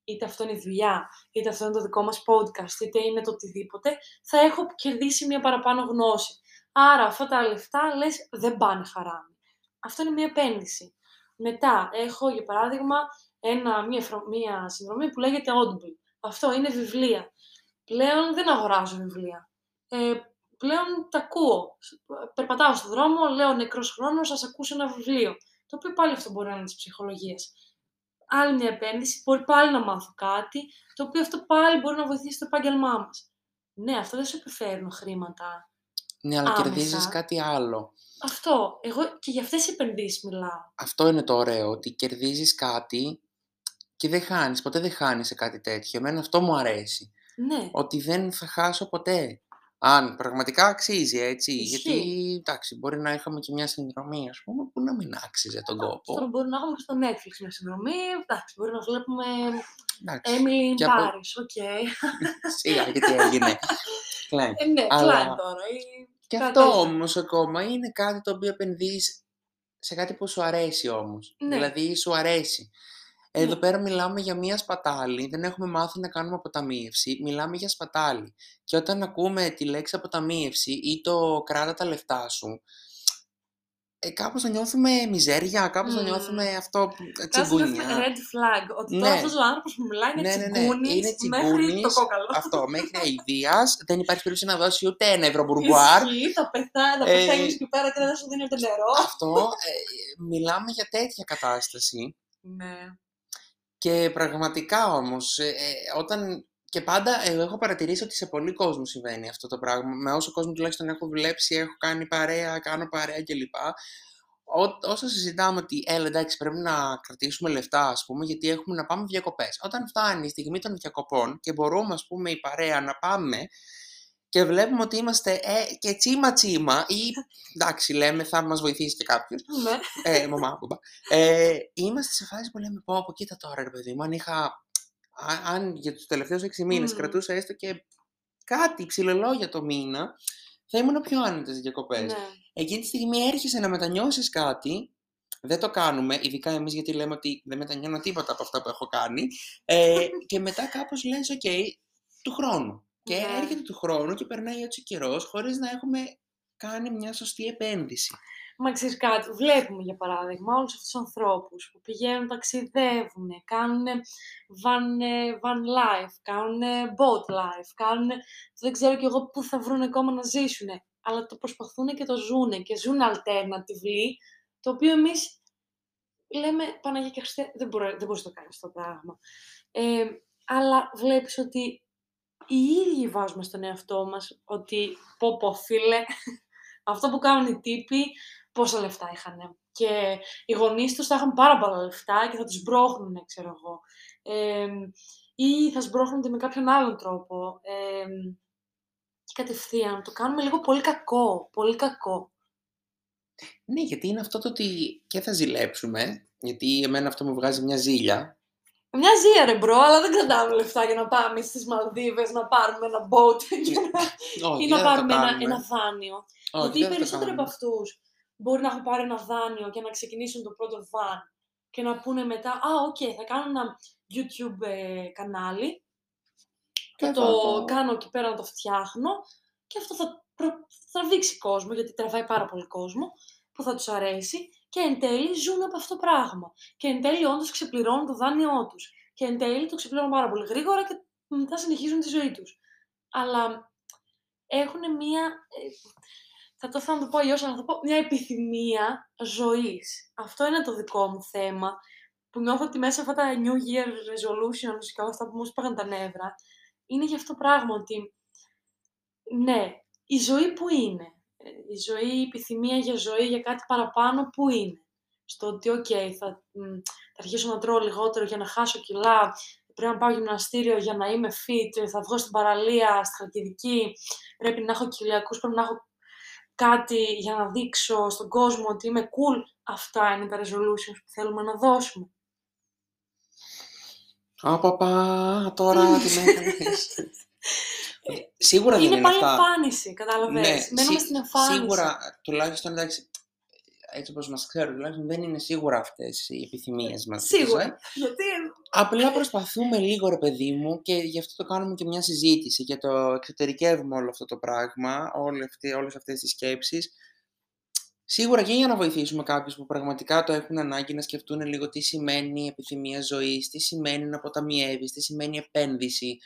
είτε αυτό είναι η δουλειά, είτε αυτό είναι το δικό μας podcast, είτε είναι το οτιδήποτε, θα έχω κερδίσει μια παραπάνω γνώση. Άρα αυτά τα λεφτά, λες, δεν πάνε χαράμι. Αυτό είναι μια επένδυση. Μετά έχω, για παράδειγμα, ένα, μια, μια συνδρομή που λέγεται Audible. Αυτό είναι βιβλία. Πλέον δεν αγοράζω βιβλία. Ε, πλέον τα ακούω. Περπατάω στον δρόμο, λέω νεκρός χρόνος, ας ακούσω ένα βιβλίο. Το οποίο πάλι αυτό μπορεί να είναι της ψυχολογίας. Άλλη μια επένδυση, μπορεί πάλι να μάθω κάτι, το οποίο αυτό πάλι μπορεί να βοηθήσει το επάγγελμά μας. Ναι, αυτό δεν σου επιφέρουν χρήματα. Ναι, αλλά κερδίζεις κάτι άλλο. Αυτό. Εγώ και για αυτές τις επενδύσεις μιλάω. Αυτό είναι το ωραίο, ότι κερδίζεις κάτι και δεν χάνεις. Ποτέ δεν χάνεις σε κάτι τέτοιο. Εμένα αυτό μου αρέσει. Ναι. Ότι δεν θα χάσω ποτέ. Αν πραγματικά αξίζει, έτσι. Ισχύει. Γιατί, εντάξει, μπορεί να είχαμε και μια συνδρομή, ας πούμε, που να μην άξιζε τον κόπο. Αυτό μπορεί να έχουμε και στο Netflix μια συνδρομή. Εντάξει, μπορεί να βλέπουμε Emily in Paris, οκ. Σιγά, γιατί έγινε. Κλάιν. Ε, ναι, αλλά... κλάιν τώρα. Ή... Και αυτό όμως ακόμα είναι κάτι το οποίο επενδύεις σε κάτι που σου αρέσει όμως. Ναι. Δηλαδή σου αρέσει. Ναι. Εδώ πέρα μιλάμε για μία σπατάλη, δεν έχουμε μάθει να κάνουμε αποταμίευση, μιλάμε για σπατάλη. Και όταν ακούμε τη λέξη αποταμίευση ή το κράτα τα λεφτά σου, ε, κάπως θα νιώθουμε μιζέρια, κάπως mm. θα νιώθουμε αυτό τσιγκούνια. Κάπως θα νιώθουμε red flag, ότι ναι. τώρα αυτός ο άνθρωπος που μιλάει είναι, ναι, ναι, ναι. είναι τσιγκούνης μέχρι το κόκαλο. Αυτό, μέχρι αηδίας, δεν υπάρχει περίπτωση να δώσει ούτε ένα ευρώ μπουρμπουάρ. Ισχύει, θα πεθάνεις εκεί πέρα και δεν θα σου δίνει ούτε νερό. Αυτό, ε, μιλάμε για τέτοια κατάσταση. Ναι. Και πραγματικά όμως, ε, όταν... Και πάντα εγώ έχω παρατηρήσει ότι σε πολλοί κόσμο συμβαίνει αυτό το πράγμα. Με όσο κόσμο τουλάχιστον έχω δουλέψει, έχω κάνει παρέα, κάνω παρέα κλπ. Ό, όσο συζητάμε ότι έλα εντάξει πρέπει να κρατήσουμε λεφτά, ας πούμε, γιατί έχουμε να πάμε διακοπές. Όταν φτάνει η στιγμή των διακοπών και μπορούμε, ας πούμε, η παρέα να πάμε και βλέπουμε ότι είμαστε ε, και τσίμα τσίμα ή εντάξει λέμε θα μας βοηθήσει και κάποιος. ε, μαμά, ε, είμαστε σε φάση που λέμε πω, πω κοίτα τώρα ρε παιδί μου, αν είχα... Αν για τους τελευταίους έξι μήνες mm. κρατούσα έστω και κάτι ψιλολόγια το μήνα, θα ήμουν πιο άνετες διακοπές. Ναι. Εκείνη τη στιγμή έρχεσαι να μετανιώσεις κάτι, δεν το κάνουμε, ειδικά εμείς γιατί λέμε ότι δεν μετανιώνω τίποτα από αυτά που έχω κάνει, ε, και μετά κάπως λες, οκ, okay, του χρόνου. Και ναι. έρχεται του χρόνου και περνάει έτσι ο καιρός, χωρίς να έχουμε κάνει μια σωστή επένδυση. Μα ξέρεις κάτι, βλέπουμε για παράδειγμα όλους αυτούς τους ανθρώπους που πηγαίνουν, ταξιδεύουν, κάνουν van, van life, κάνουν boat life, κάνουν δεν ξέρω κι εγώ πού θα βρουν ακόμα να ζήσουν, αλλά το προσπαθούν και το ζουν και ζουν alternatively, το οποίο εμείς λέμε Παναγία και Χριστέ, δεν, μπορώ, δεν μπορείς να το κάνεις αυτό το πράγμα. Ε, αλλά βλέπεις ότι οι ίδιοι βάζουμε στον εαυτό μας ότι πω πω φίλε, αυτό που κάνουν οι τύποι, πόσα λεφτά είχανε. Και οι γονείς τους θα είχαν πάρα πολλά λεφτά και θα τους μπρώχνουν, ξέρω εγώ. Ε, ή θα σμπρώχνονται με κάποιον άλλον τρόπο. Ε, και κατευθείαν το κάνουμε λίγο πολύ κακό, πολύ κακό. Ναι, γιατί είναι αυτό το ότι και θα ζηλέψουμε, γιατί εμένα αυτό μου βγάζει μια ζήλια. Μια ζήλια ρε μπρο, αλλά δεν κρατάμε λεφτά για να πάμε στις Μαλδίβες, να πάρουμε ένα boat ή να πάρουμε ένα, ένα δάνειο. Όχι, γιατί οι περισσότεροι από αυτούς μπορεί να έχουν πάρει ένα δάνειο και να ξεκινήσουν το πρώτο van και να πούνε μετά, α, οκ, okay, θα κάνω ένα YouTube ε, κανάλι και θα το αυτό. κάνω εκεί πέρα να το φτιάχνω και αυτό θα τραβήξει κόσμο, γιατί τραβάει πάρα πολύ κόσμο που θα τους αρέσει και εν τέλει ζουν από αυτό το πράγμα και εν τέλει όντως ξεπληρώνουν το δάνειό τους και εν τέλει το ξεπληρώνουν πάρα πολύ γρήγορα και μετά συνεχίζουν τη ζωή τους. Αλλά έχουν μία, θα το, θα το πω αλλιώς, αλλά θα το πω, μια επιθυμία ζωής. Αυτό είναι το δικό μου θέμα, που νιώθω ότι μέσα αυτά τα New Year Resolutions και όλα αυτά που μου σπάγαν τα νεύρα, είναι γι' αυτό πράγμα ότι, ναι, η ζωή που είναι, η ζωή, η επιθυμία για ζωή, για κάτι παραπάνω που είναι. Στο ότι, οκ, okay, θα, θα αρχίσω να τρώω λιγότερο για να χάσω κιλά, πρέπει να πάω γυμναστήριο για να είμαι fit, θα βγω στην παραλία, στη Χαλκιδική, πρέπει να έχω κοιλιακούς, πρέπει να έχω κάτι για να δείξω στον κόσμο ότι είμαι cool. Αυτά είναι τα resolutions που θέλουμε να δώσουμε. Απαπα, τώρα την έκανες. Σίγουρα δεν είναι, είναι πάλι αυτά. Εμφάνιση, καταλαβαίνεις. Ναι, μένουμε σί, στην εμφάνιση. Σίγουρα, τουλάχιστον εντάξει, έτσι όπως μας ξέρουν, τουλάχιστον δεν είναι σίγουρα αυτές οι επιθυμίες μας. Σίγουρα. Ε? Γιατί... Απλά προσπαθούμε λίγο, ρε παιδί μου, και γι' αυτό το κάνουμε και μια συζήτηση και το εξωτερικεύουμε όλο αυτό το πράγμα, όλες αυτές τις σκέψεις. Σίγουρα και για να βοηθήσουμε κάποιους που πραγματικά το έχουν ανάγκη να σκεφτούν λίγο τι σημαίνει επιθυμία ζωής, τι σημαίνει να αποταμιεύεις, τι σημαίνει επένδυση.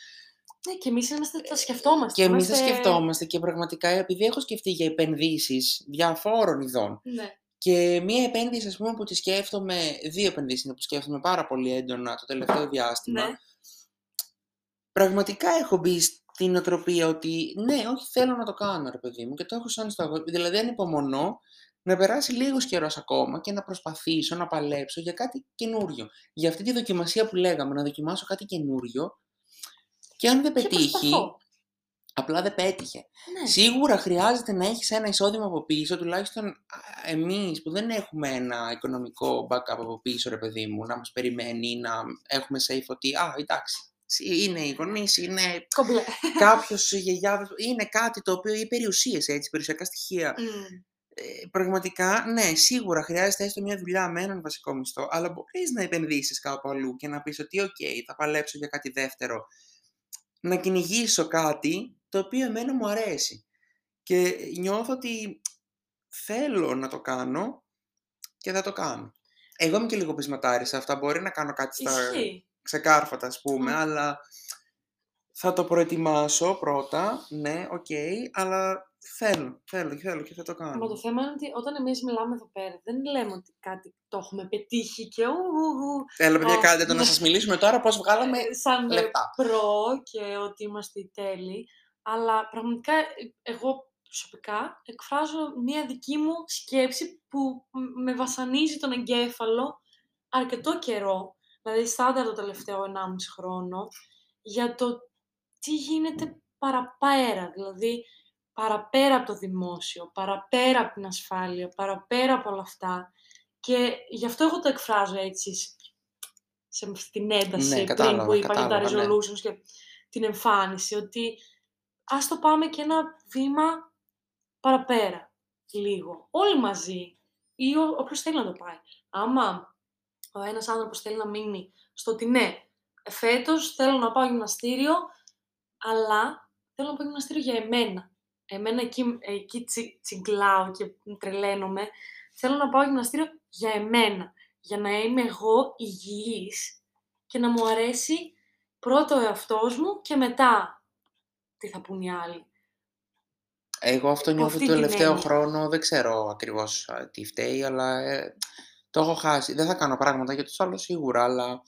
Ναι, και εμείς θα σκεφτόμαστε. Και εμείς θα σκεφτόμαστε και πραγματικά, επειδή έχω σκεφτεί για επενδύσεις διαφόρων ειδών. Ναι. Και μία επένδυση, ας πούμε, που τη σκέφτομαι, δύο επενδύσεις είναι που σκέφτομαι πάρα πολύ έντονα το τελευταίο διάστημα. Ναι. Πραγματικά έχω μπει στην οτροπία ότι ναι, όχι, θέλω να το κάνω, ρε παιδί μου, και το έχω σαν στο. Δηλαδή, ανυπομονώ να περάσει λίγος καιρός ακόμα και να προσπαθήσω να παλέψω για κάτι καινούριο. Για αυτή τη δοκιμασία που λέγαμε, να δοκιμάσω κάτι καινούριο. Και αν δεν πετύχει, απλά δεν πέτυχε. Ναι. Σίγουρα χρειάζεται να έχεις ένα εισόδημα από πίσω, τουλάχιστον εμείς που δεν έχουμε ένα οικονομικό backup από πίσω, ρε παιδί μου, να μας περιμένει, να έχουμε safe ότι, α, εντάξει, είναι οι γονείς, είναι κάποιος γιαγιάδος, είναι κάτι το οποίο, ή περιουσίες, έτσι, περιουσιακά στοιχεία. Mm. Ε, πραγματικά, ναι, σίγουρα χρειάζεται έστω μια δουλειά με έναν βασικό μισθό, αλλά μπορείς να επενδύσεις κάπου αλλού και να πεις ότι, οκ, okay, θα παλέψω για κάτι δεύτερο. Να κυνηγήσω κάτι το οποίο εμένα μου αρέσει. Και νιώθω ότι θέλω να το κάνω και θα το κάνω. Εγώ είμαι και λίγο πεισματάρη σε αυτά. Μπορεί να κάνω κάτι στα ξεκάρφατα, ας πούμε, mm. αλλά θα το προετοιμάσω πρώτα. Ναι, οκ, okay, αλλά θέλω, θέλω, θέλω και θα το κάνω. Μα το θέμα είναι ότι όταν εμείς μιλάμε εδώ πέρα, δεν λέμε ότι κάτι το έχουμε πετύχει και ου. Θέλω, παιδιά, κάντε το να σας μιλήσουμε τώρα πώς βγάλαμε σαν λεπτά. Προ και ότι είμαστε οι τέλειοι, αλλά πραγματικά εγώ προσωπικά εκφράζω μια δική μου σκέψη που με βασανίζει τον εγκέφαλο αρκετό καιρό, δηλαδή στάνταρ το τελευταίο ενάμιση χρόνο, για το τι γίνεται παραπέρα, δηλαδή παραπέρα από το δημόσιο, παραπέρα από την ασφάλεια, παραπέρα από όλα αυτά. Και γι' αυτό εγώ το εκφράζω έτσι, σε την ένταση, ναι, κατάλαβα, πριν που είπα για τα resolutions, ναι, και την εμφάνιση, ότι ας το πάμε και ένα βήμα παραπέρα, λίγο. Όλοι μαζί, ή ο, όποιος θέλει να το πάει. Άμα ο ένας άνθρωπος θέλει να μείνει στο ότι ναι, φέτος θέλω να πάω γυμναστήριο, αλλά θέλω να πάω γυμναστήριο για εμένα. Εμένα εκεί, εκεί τσι, τσιγκλάω και τρελαίνομαι. Θέλω να πάω γυμναστήριο για εμένα, για να είμαι εγώ υγιής και να μου αρέσει πρώτο ο εαυτός μου και μετά τι θα πουν οι άλλοι. Εγώ αυτό νιώθω το τελευταίο χρόνο, δεν ξέρω ακριβώς τι φταίει, αλλά ε, το έχω χάσει. Δεν θα κάνω πράγματα για τους άλλους σίγουρα, αλλά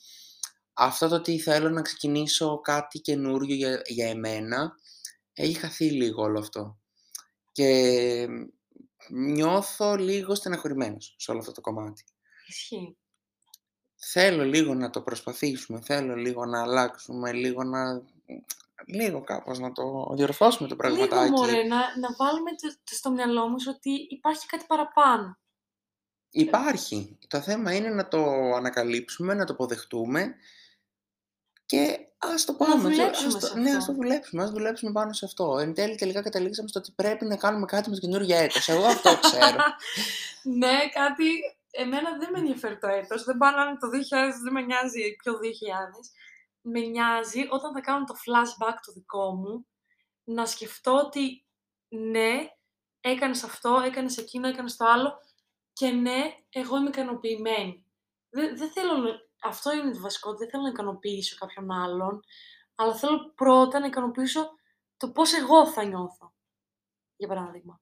αυτό το ότι θέλω να ξεκινήσω κάτι καινούριο για, για εμένα, έχει χαθεί λίγο όλο αυτό. Και νιώθω λίγο στεναχωρημένος σε όλο αυτό το κομμάτι. Ισχύει. Θέλω λίγο να το προσπαθήσουμε, θέλω λίγο να αλλάξουμε, λίγο να... Λίγο κάπως να το διορθώσουμε το πραγματάκι. Λίγο, μωρέ, να, να βάλουμε το, στο μυαλό μας ότι υπάρχει κάτι παραπάνω. Υπάρχει. Το θέμα είναι να το ανακαλύψουμε, να το αποδεχτούμε και... Ας το πάμε, να ας, ας, το, ναι, ας το δουλέψουμε, ας δουλέψουμε πάνω σε αυτό. Εν τέλει τελικά καταλήξαμε στο ότι πρέπει να κάνουμε κάτι με το καινούργιο έτος. Εγώ αυτό ξέρω. Ναι, κάτι εμένα δεν με ενδιαφέρει το έτος, δεν πάω να είναι το δύο χιλιάδες, δεν με νοιάζει ποιο δύο χιλιάδες. Με νοιάζει όταν θα κάνω το flashback το δικό μου, να σκεφτώ ότι ναι, έκανες αυτό, έκανες εκείνο, έκανες το άλλο και ναι, εγώ είμαι ικανοποιημένη. Δεν, δεν θέλω, αυτό είναι το βασικό, δεν θέλω να ικανοποιήσω κάποιον άλλον, αλλά θέλω πρώτα να ικανοποιήσω το πώς εγώ θα νιώθω, για παράδειγμα.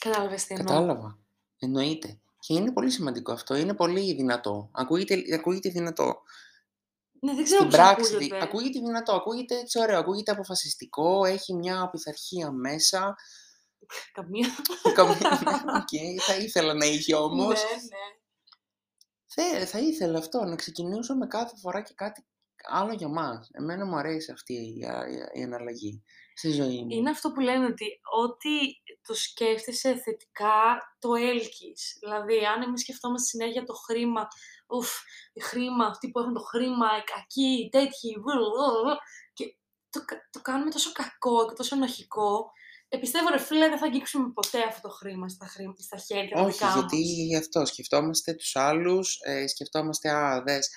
Κατάλαβες τι εννοώ. Κατάλαβα. Εννοείται. Και είναι πολύ σημαντικό αυτό. Είναι πολύ δυνατό. Ακούγεται, ακούγεται δυνατό. Ναι, δεν ξέρω πώς ακούγεται. Ακούγεται δυνατό. Ακούγεται έτσι ωραίο. Ακούγεται αποφασιστικό. Έχει μια πειθαρχία μέσα. Καμία. Καμία. Okay. Θα ήθελα να είχε όμως. Ναι, ναι. Θε, θα ήθελα αυτό. Να ξεκινήσω με κάθε φορά και κάτι άλλο για μας. Εμένα μου αρέσει αυτή η, η, η εναλλαγή. Στη ζωή μου. Είναι αυτό που λένε ότι ό,τι το σκέφτεσαι θετικά, το έλκεις. Δηλαδή, αν εμείς σκεφτόμαστε συνέχεια το χρήμα, ουφ, χρήμα, αυτοί που έχουν το χρήμα, κακοί, τέτοιοι, και το, το κάνουμε τόσο κακό και τόσο ενοχικό, επιστεύω ρε φίλε, δεν θα αγγίξουμε ποτέ αυτό το χρήμα στα, χρήμα, στα χέρια. Όχι, δικά μας. Γιατί γι' αυτό σκεφτόμαστε τους άλλους, ε, σκεφτόμαστε, α, δες.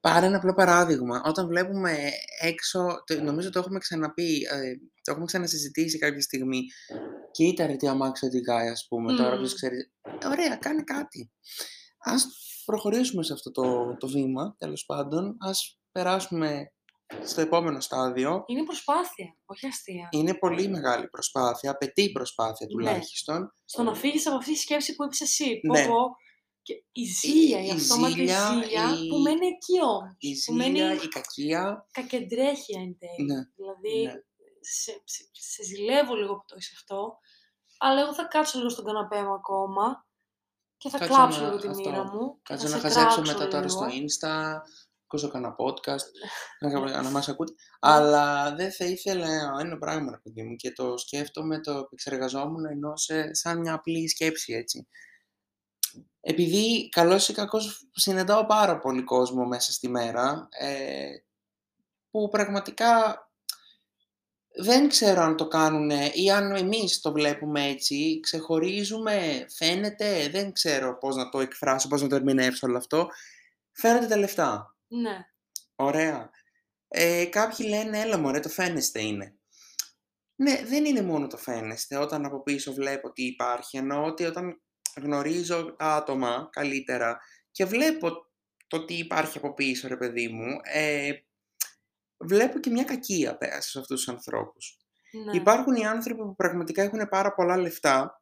Πάρε ένα απλό παράδειγμα. Όταν βλέπουμε έξω, το, νομίζω το έχουμε ξαναπεί, ε, το έχουμε ξανασυζητήσει κάποια στιγμή. Κοίτα ρε τι αμάξι οδηγάει, ας πούμε, mm. τώρα ποιος ξέρει. Ωραία, κάνε κάτι. Ας προχωρήσουμε σε αυτό το, το βήμα, τέλος πάντων. Ας περάσουμε στο επόμενο στάδιο. Είναι προσπάθεια, όχι αστεία. Είναι πολύ μεγάλη προσπάθεια, απαιτεί προσπάθεια τουλάχιστον. Ναι. Στο να φύγεις από αυτή τη σκέψη που είπες εσύ. Ναι. Πω, και η ζήλια, η, η αυτόματη ζήλια, η... που μένει εκεί όμως. Η ζήλια, μένει... η κακία. Κακεντρέχεια εν τέλει. Ναι. Δηλαδή, ναι. Σε, σε, σε ζηλεύω λίγο που το έχεις αυτό, αλλά εγώ θα κάτσω λίγο στον καναπέ μου ακόμα και θα κάτσω κλάψω να... λίγο τη αυτό. Μοίρα μου. Κάτσω να χαζέψω μετά τώρα στο Insta, ακούσω κανένα podcast, να μας ακούτε. Αλλά δεν θα ήθελα ένα πράγμα, παιδί μου, και το σκέφτομαι, το επεξεργαζόμουν ενώ σε, σαν μια απλή σκέψη έτσι. Επειδή καλώς ή κακώς συναντάω πάρα πολύ κόσμο μέσα στη μέρα, ε, που πραγματικά δεν ξέρω αν το κάνουν ή αν εμείς το βλέπουμε έτσι, ξεχωρίζουμε, φαίνεται, δεν ξέρω πώς να το εκφράσω, πώς να το ερμηνεύσω όλο αυτό, φαίνονται τα λεφτά. Ναι. Ωραία. Ε, κάποιοι λένε, έλα μωρέ, το φαίνεστε είναι. Ναι, δεν είναι μόνο το φαίνεστε, όταν από πίσω βλέπω τι υπάρχει, εννοώ ότι όταν... γνωρίζω τα άτομα καλύτερα και βλέπω το τι υπάρχει από πίσω, ρε παιδί μου, ε, βλέπω και μια κακία πέρα σε αυτούς τους ανθρώπους. Ναι. Υπάρχουν οι άνθρωποι που πραγματικά έχουν πάρα πολλά λεφτά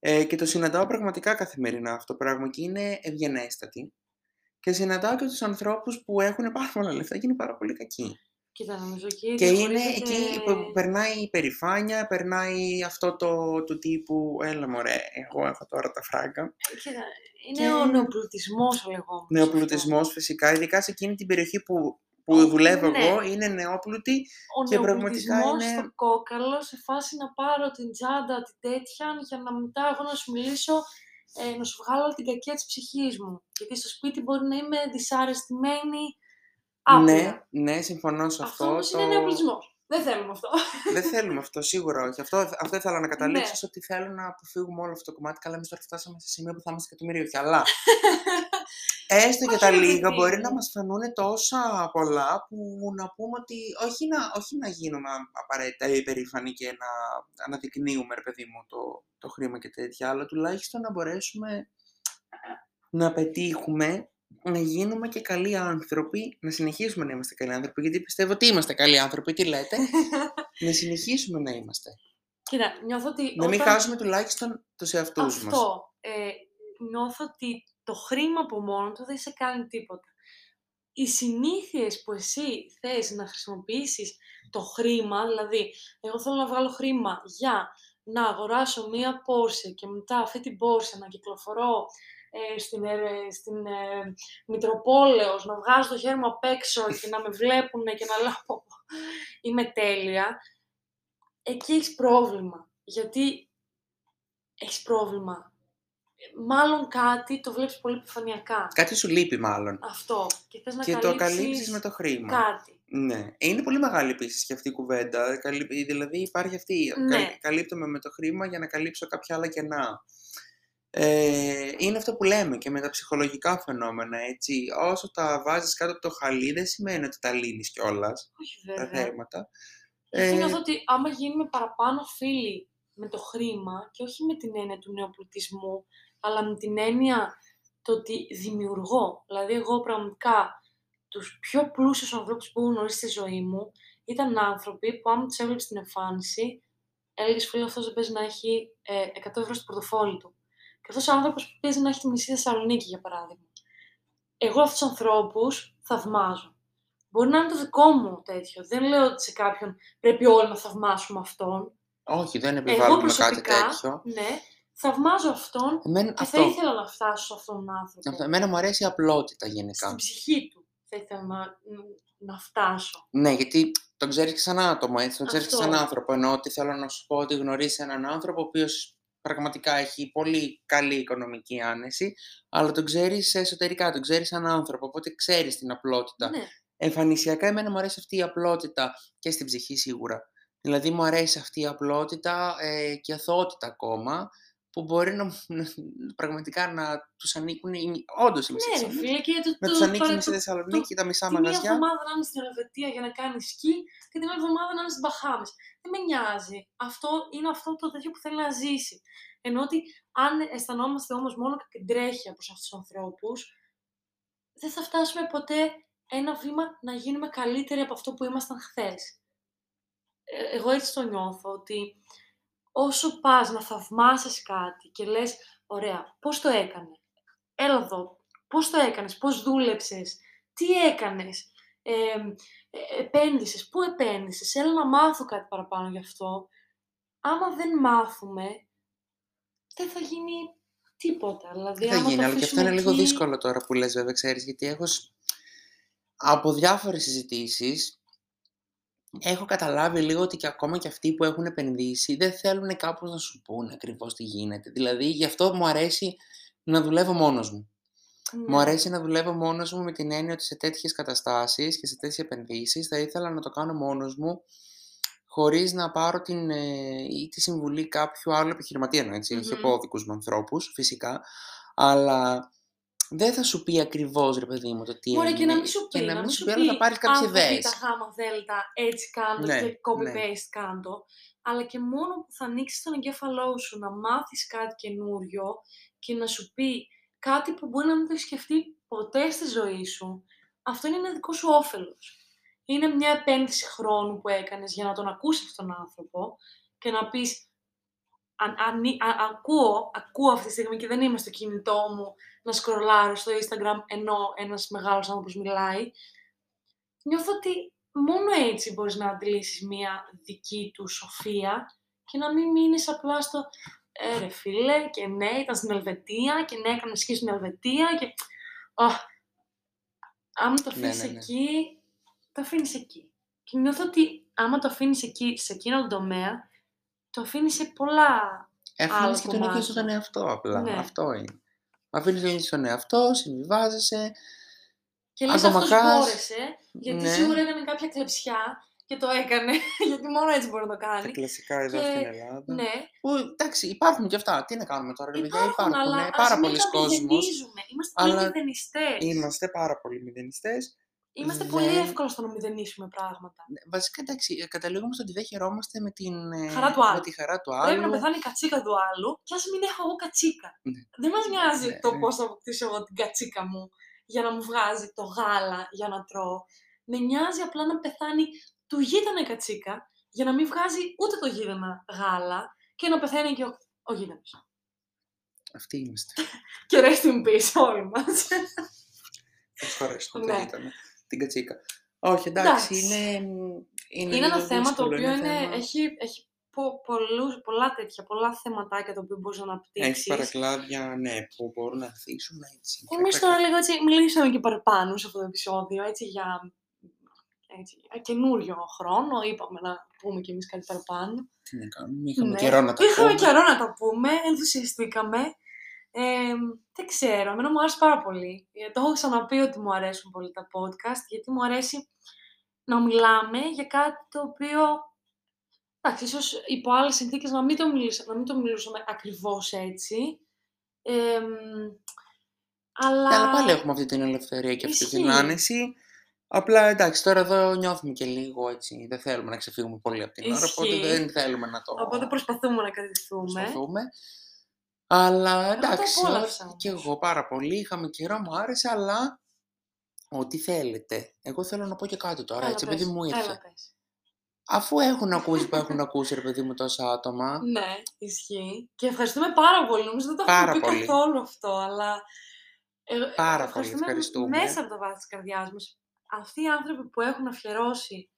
ε, και το συναντάω πραγματικά καθημερινά αυτό το πράγμα και είναι ευγενέστατοι. Και συναντάω και τους ανθρώπους που έχουν πάρα πολλά λεφτά και είναι πάρα πολύ κακοί. Κοίτα, νομίζω, και, και είναι και... εκεί που περνάει η περηφάνεια, περνάει αυτό το, το τύπου «έλα μωρέ, εγώ έχω τώρα τα φράγκα». Κοίτα, είναι και... ο νεοπλουτισμός ο λεγόμενος. Νεοπλουτισμός φυσικά, ειδικά σε εκείνη την περιοχή που, που ο, δουλεύω ναι. εγώ, είναι νεόπλουτη ο και πραγματικά είναι... Ο νεοπλουτισμός στο κόκαλο, σε φάση να πάρω την τσάντα, την τέτοια, για να μετά εγώ να σου μιλήσω, ε, να σου βγάλω την κακία της ψυχής μου. Γιατί στο σπίτι μπορεί να είμαι δυσαρεστημένη. Άπλυτα. Ναι, ναι, συμφωνώ σε αυτό. Αυτό το... είναι νεοπλουτισμός. Δεν θέλουμε αυτό. Δεν θέλουμε αυτό, σίγουρα όχι. Αυτό, αυτό ήθελα να καταλήξω, ναι. ότι θέλω να αποφύγουμε όλο αυτό το κομμάτι. Καλά, εμείς τώρα φτάσαμε σε σημείο που θα είμαστε εκατομμυρίουχοι. Αλλά έστω και τα λίγα μπορεί να μας φανούν τόσα πολλά που να πούμε ότι όχι να, όχι να γίνουμε απαραίτητα υπερήφανοι και να αναδεικνύουμε, ρε παιδί μου, το, το χρήμα και τέτοια, αλλά τουλάχιστον να μπορέσουμε να πετύχουμε. Να γίνουμε και καλοί άνθρωποι, να συνεχίσουμε να είμαστε καλοί άνθρωποι, γιατί πιστεύω ότι είμαστε καλοί άνθρωποι, τι λέτε, να συνεχίσουμε να είμαστε. Κοίτα, νιώθω ότι... Να μην όταν... χάσουμε τουλάχιστον τους εαυτούς μας. Αυτό. Ε, νιώθω ότι το χρήμα από μόνο του δεν σε κάνει τίποτα. Οι συνήθειες που εσύ θες να χρησιμοποιήσεις το χρήμα, δηλαδή, εγώ θέλω να βγάλω χρήμα για να αγοράσω μία Porsche και μετά αυτή την Porsche να κυκλοφορώ στην, ε, στην ε, Μητροπόλεως, να βγάζω το χέρι μου απ' έξω και να με βλέπουν και να λέω είμαι τέλεια, εκεί έχεις πρόβλημα. Γιατί έχεις πρόβλημα. Μάλλον κάτι το βλέπεις πολύ επιφανειακά. Κάτι σου λείπει μάλλον. Αυτό. Και θες να και καλύψεις το καλύψεις με το χρήμα. Κάτι. Ναι. Είναι πολύ μεγάλη επίσης και αυτή η κουβέντα. Δηλαδή υπάρχει αυτή. Ναι. Καλύπτομαι με το χρήμα για να καλύψω κάποια άλλα κενά. Ε, είναι αυτό που λέμε και με τα ψυχολογικά φαινόμενα, έτσι. Όσο τα βάζεις κάτω από το χαλί, δεν σημαίνει ότι τα λύνεις κιόλας. Όχι, βέβαια. Τα θέματα. Ε, είναι αυτό ότι άμα γίνουμε παραπάνω φίλοι με το χρήμα και όχι με την έννοια του νεοπλουτισμού, αλλά με την έννοια το ότι δημιουργώ. Δηλαδή, εγώ πραγματικά τους πιο πλούσιους ανθρώπους που έχω γνωρίσει στη ζωή μου ήταν άνθρωποι που, άμα τους έβλεπες στην εμφάνιση, έλεγες φίλε, αυτός δεν παίζει να έχει ε, εκατό ευρώ στο πορτοφόλι του. Και αυτός ο άνθρωπος που παίζει να έχει τη μισή Θεσσαλονίκη, για παράδειγμα. Εγώ αυτούς τους ανθρώπους θαυμάζω. Μπορεί να είναι το δικό μου τέτοιο. Δεν λέω ότι σε κάποιον πρέπει όλοι να θαυμάσουμε αυτόν. Όχι, δεν επιβάλλουμε κάτι τέτοιο. Ναι, θαυμάζω αυτόν. Εμένα, και αυτό. Θα ήθελα να φτάσω σε αυτόν τον άνθρωπο. Εμένα μου αρέσει η απλότητα γενικά. Στην ψυχή του θα ήθελα να, να φτάσω. Ναι, γιατί τον ξέρεις και σαν άτομο, έτσι. Τον ξέρεις και σαν άνθρωπο. Ενώ ότι θέλω να σου πω ότι γνωρίζεις έναν άνθρωπο ο οποίος πραγματικά έχει πολύ καλή οικονομική άνεση, αλλά τον ξέρεις εσωτερικά, τον ξέρεις σαν άνθρωπο. Οπότε ξέρεις την απλότητα. Ναι. Εμφανισιακά, εμένα μου αρέσει αυτή η απλότητα και στην ψυχή σίγουρα. Δηλαδή, μου αρέσει αυτή η απλότητα ε, και η αθωότητα ακόμα, που μπορεί να, πραγματικά να τους ανήκουν. Όντως, εμείς ναι, ρε φίλε, και το, να τους ανήκει η Θεσσαλονίκη, τα μισά μαγαζιά. Την μία εβδομάδα να είναι στην Ελβετία για να κάνει σκι, και την άλλη εβδομάδα να είναι στις Μπαχάμες. Δεν με νοιάζει. Αυτό είναι αυτό το τέτοιο που θέλει να ζήσει. Ενώ ότι αν αισθανόμαστε όμως μόνο κακεντρέχεια προς αυτούς τους ανθρώπους, δεν θα φτάσουμε ποτέ ένα βήμα να γίνουμε καλύτεροι από αυτό που ήμασταν χθες. Εγώ έτσι το νιώθω, ότι όσο πας να θαυμάσεις κάτι και λες, ωραία, πώς το έκανε, έλα εδώ, πώς το έκανες, πώς δούλεψες, τι έκανες, ε, επένδυσες, πού επένδυσες, έλα να μάθω κάτι παραπάνω γι' αυτό. Άμα δεν μάθουμε, δεν θα γίνει τίποτα. Δηλαδή, θα γίνει, αλλά και αυτό είναι εκεί... λίγο δύσκολο τώρα που λες, βέβαια, ξέρεις, γιατί έχω από διάφορες συζητήσεις, έχω καταλάβει λίγο ότι και ακόμα και αυτοί που έχουν επενδύσει δεν θέλουν κάπως να σου πούνε ακριβώς τι γίνεται. Δηλαδή, γι' αυτό μου αρέσει να δουλεύω μόνος μου. Mm. Μου αρέσει να δουλεύω μόνος μου με την έννοια ότι σε τέτοιες καταστάσεις και σε τέτοιες επενδύσεις θα ήθελα να το κάνω μόνος μου, χωρίς να πάρω την, ε, ή τη συμβουλή κάποιου άλλου επιχειρηματία. Έτσι, όχι από δικού μου ανθρώπου, φυσικά, αλλά. Δεν θα σου πει ακριβώς, ρε παιδί μου, το τι έγινε. Μπορεί και να μην σου πει, να μην σου πει, αλλά θα πάρεις κάποιες ιδέες. Αν θα γάμα δέλτα, έτσι κάντο ναι, και copy-paste ναι. κάντο. Αλλά και μόνο που θα ανοίξεις τον εγκέφαλό σου να μάθεις κάτι καινούριο και να σου πει κάτι που μπορεί να μην το έχεις σκεφτεί ποτέ στη ζωή σου, αυτό είναι ένα δικό σου όφελος. Είναι μια επένδυση χρόνου που έκανες για να τον ακούσεις τον άνθρωπο και να πεις. Αν, αν, αν, ακούω, ακούω αυτή τη στιγμή και δεν είμαι στο κινητό μου να σκρολάρω στο Instagram ενώ ένας μεγάλος άνθρωπος μιλάει. Νιώθω ότι μόνο έτσι μπορείς να αντιλήσεις μια δική του σοφία και να μην μείνεις απλά στο «Ε, ρε φίλε, και ναι, ήταν στην Ελβετία και ναι, έκανε σκι στην Ελβετία και...» oh. Άμα το αφήνεις ναι, ναι, ναι. εκεί, το αφήνεις εκεί. Και νιώθω ότι άμα το αφήνεις εκεί, σε εκείνο τον τομέα, το αφήνει σε πολλά άλλα και τον ίδιο στον εαυτό απλά. Ναι. Αυτό είναι. Αφήνει τον ίδιο στον εαυτό, συμβιβάζεσαι. Και λες αυτός μπόρεσε, γιατί ναι. σίγουρα έκανε κάποια κλεψιά και το έκανε, γιατί μόνο έτσι μπορεί να το κάνει. Τα κλασικά εδώ και... στην Ελλάδα. Ναι. Που, εντάξει, υπάρχουν και αυτά. Τι να κάνουμε τώρα, παιδιά, υπάρχουν, υπάρχουν αλλά, ναι, πάρα πολλοί κόσμοι. Είμαστε πολύ μηδενιστές. Είμαστε πάρα πολύ μηδενιστές. Είμαστε ναι. πολύ εύκολο στο να μηδενίσουμε πράγματα. Βασικά, εντάξει, καταλήγουμε στο ότι δεν χαιρόμαστε με, την, χαρά του με τη χαρά του άλλου. Πρέπει να πεθάνει η κατσίκα του άλλου, και ας μην έχω εγώ κατσίκα. Ναι. Δεν μας νοιάζει ναι. το πώς θα αποκτήσω εγώ την κατσίκα μου για να μου βγάζει το γάλα για να τρώω. Με νοιάζει απλά να πεθάνει του γείτονα η κατσίκα για να μην βγάζει ούτε το γείτονα γάλα και να πεθαίνει και ο, ο γείτονας. Αυτοί είμαστε. Και rest in peace όλοι μας. Ευχαριστώ, το γείτονα. Την κατσίκα. Όχι, εντάξει, εντάξει. είναι... Είναι, είναι ένα θέμα δύσκολο, το οποίο είναι θέμα... έχει, έχει πο, πολλούς, πολλά τέτοια, πολλά θεματάκια τα οποία μπορείς να αναπτύξεις. Έχει παρακλάδια, ναι, που μπορούν να θίξουν έτσι. Εμείς τώρα λίγο έτσι μιλήσαμε και παραπάνω σε αυτό το επεισόδιο, έτσι για, έτσι, για καινούριο χρόνο, είπαμε να πούμε κι εμείς κάτι παραπάνω. Τι να κάνουμε, είχαμε ναι. καιρό να τα είχαμε πούμε. Είχαμε καιρό να τα πούμε, ενθουσιαστήκαμε. Ε, δεν ξέρω, εμένα μου άρεσε πάρα πολύ. Το έχω ξαναπεί ότι μου αρέσουν πολύ τα podcast, γιατί μου αρέσει να μιλάμε για κάτι το οποίο, εντάξει, ίσως υπό άλλες συνθήκες να μην το μιλούσαμε, να μην το μιλούσαμε ακριβώς έτσι, Ε, αλλά... αλλά πάλι έχουμε αυτή την ελευθερία και αυτή Ισχύει. την άνεση. Απλά εντάξει, τώρα εδώ νιώθουμε και λίγο έτσι. Δεν θέλουμε να ξεφύγουμε πολύ από την Ισχύει. ώρα, οπότε δεν θέλουμε να το. Οπότε προσπαθούμε να κρατηθούμε. Προσπαθούμε. Αλλά εντάξει, και εγώ πάρα πολύ. Είχαμε καιρό, μου άρεσε, αλλά. Ό,τι θέλετε. Εγώ θέλω να πω και κάτι τώρα, έλα, έτσι, επειδή μου ήρθε. Έλα, Αφού έχουν ακούσει που έχουν ακούσει, ρε παιδί μου, τόσα άτομα. Ναι, ισχύει. Και ευχαριστούμε πάρα πολύ. Νομίζω δεν το έχουμε πει πολύ. καθόλου αυτό, αλλά. Πάρα ε, πολύ ευχαριστούμε. Μέσα από το βάθος της καρδιάς μας. Αυτοί οι άνθρωποι που έχουν αφιερώσει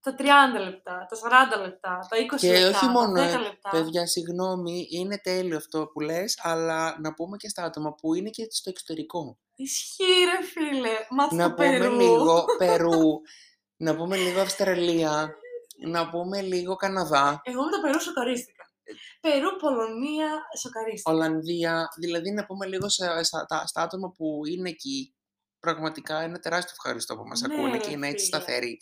τα τριάντα λεπτά, τα σαράντα λεπτά, τα είκοσι και λεπτά, όχι μόνο, τα δέκα λεπτά. Παιδιά, συγγνώμη, είναι τέλειο αυτό που λες, αλλά να πούμε και στα άτομα που είναι και στο εξωτερικό. Ισχύει, ρε φίλε. Μα να πούμε Περού. λίγο Περού, να πούμε λίγο Αυστραλία, να πούμε λίγο Καναδά. Εγώ με το Περού σοκαρίστηκα. Περού, Πολωνία, σοκαρίστηκα. Ολλανδία, δηλαδή να πούμε λίγο στα, στα, στα άτομα που είναι εκεί. Πραγματικά ένα τεράστιο ευχαριστώ που μας ναι, ακούνε και είναι έτσι σταθεροί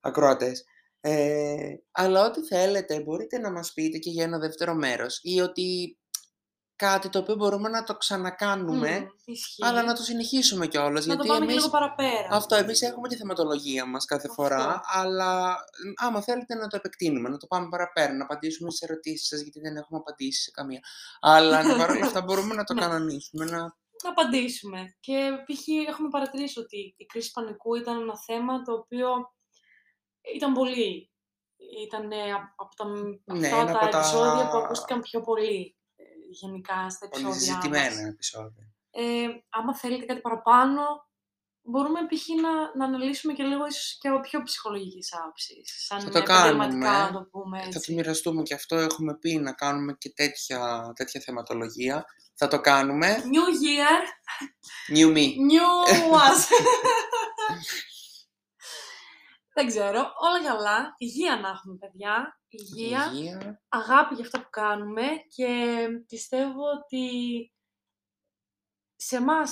ακροατές. Ε, αλλά ό,τι θέλετε μπορείτε να μας πείτε και για ένα δεύτερο μέρος ή ότι κάτι το οποίο μπορούμε να το ξανακάνουμε, mm, αλλά να το συνεχίσουμε κιόλας. Να γιατί το πάμε εμείς... λίγο παραπέρα. Αυτό, εμείς έχουμε τη θεματολογία μας κάθε αυτό. φορά, αλλά άμα θέλετε να το επεκτείνουμε, να το πάμε παραπέρα, να απαντήσουμε στις ερωτήσεις σας, γιατί δεν έχουμε απαντήσει σε καμία. Αλλά παρόλα αυτά μπορούμε να το κανονίσουμε, να... να απαντήσουμε. Και π.χ. έχουμε παρατηρήσει ότι η κρίση πανικού ήταν ένα θέμα το οποίο ήταν πολύ. Ήταν από τα, ναι, αυτά από τα επεισόδια τα... που ακούστηκαν πιο πολύ γενικά στα επεισόδια. Πολύ συζητημένα επεισόδια. Ε, άμα θέλετε κάτι παραπάνω, μπορούμε π.χ. να, να αναλύσουμε και λίγο ίσως και από πιο ψυχολογικής άποψης. Σαν θα το κάνουμε. Το πούμε, θα το μοιραστούμε και αυτό. Έχουμε πει να κάνουμε και τέτοια, τέτοια θεματολογία. Θα το κάνουμε. New year. New me. New us. Δεν ξέρω. Όλα καλά. Υγεία να έχουμε, παιδιά. Υγεία. Υγεία. Αγάπη για αυτό που κάνουμε. Και πιστεύω ότι σε εμάς,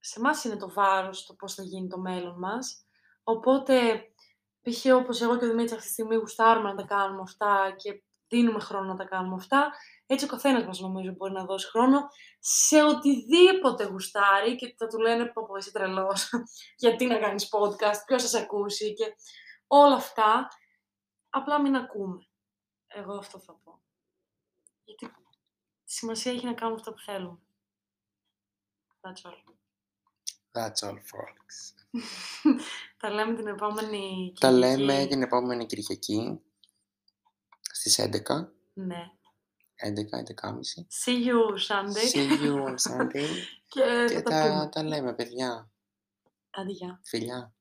σε εμάς είναι το βάρος το πώς θα γίνει το μέλλον μας. Οπότε, π.χ. όπως εγώ και ο Δημήτρης αυτή τη στιγμή γουστάρουμε να τα κάνουμε αυτά και δίνουμε χρόνο να τα κάνουμε αυτά. Έτσι ο καθένας μας νομίζω μπορεί να δώσει χρόνο σε οτιδήποτε γουστάρει και θα του λένε πω πω εσύ τρελός, γιατί να κάνεις podcast, ποιος θα σε ακούσει και όλα αυτά. Απλά μην ακούμε. Εγώ αυτό θα πω. Γιατί σημασία έχει να κάνουμε αυτό που θέλουμε. That's all. That's all, folks. Τα λέμε την επόμενη Τα λέμε την επόμενη Κυριακή στις έντεκα. Ναι. έντεκα, έντεκα και μισή. See you on Sunday. See you on Sunday. Και, και τα, τα λέμε, παιδιά. Αντιγεια. Φιλιά.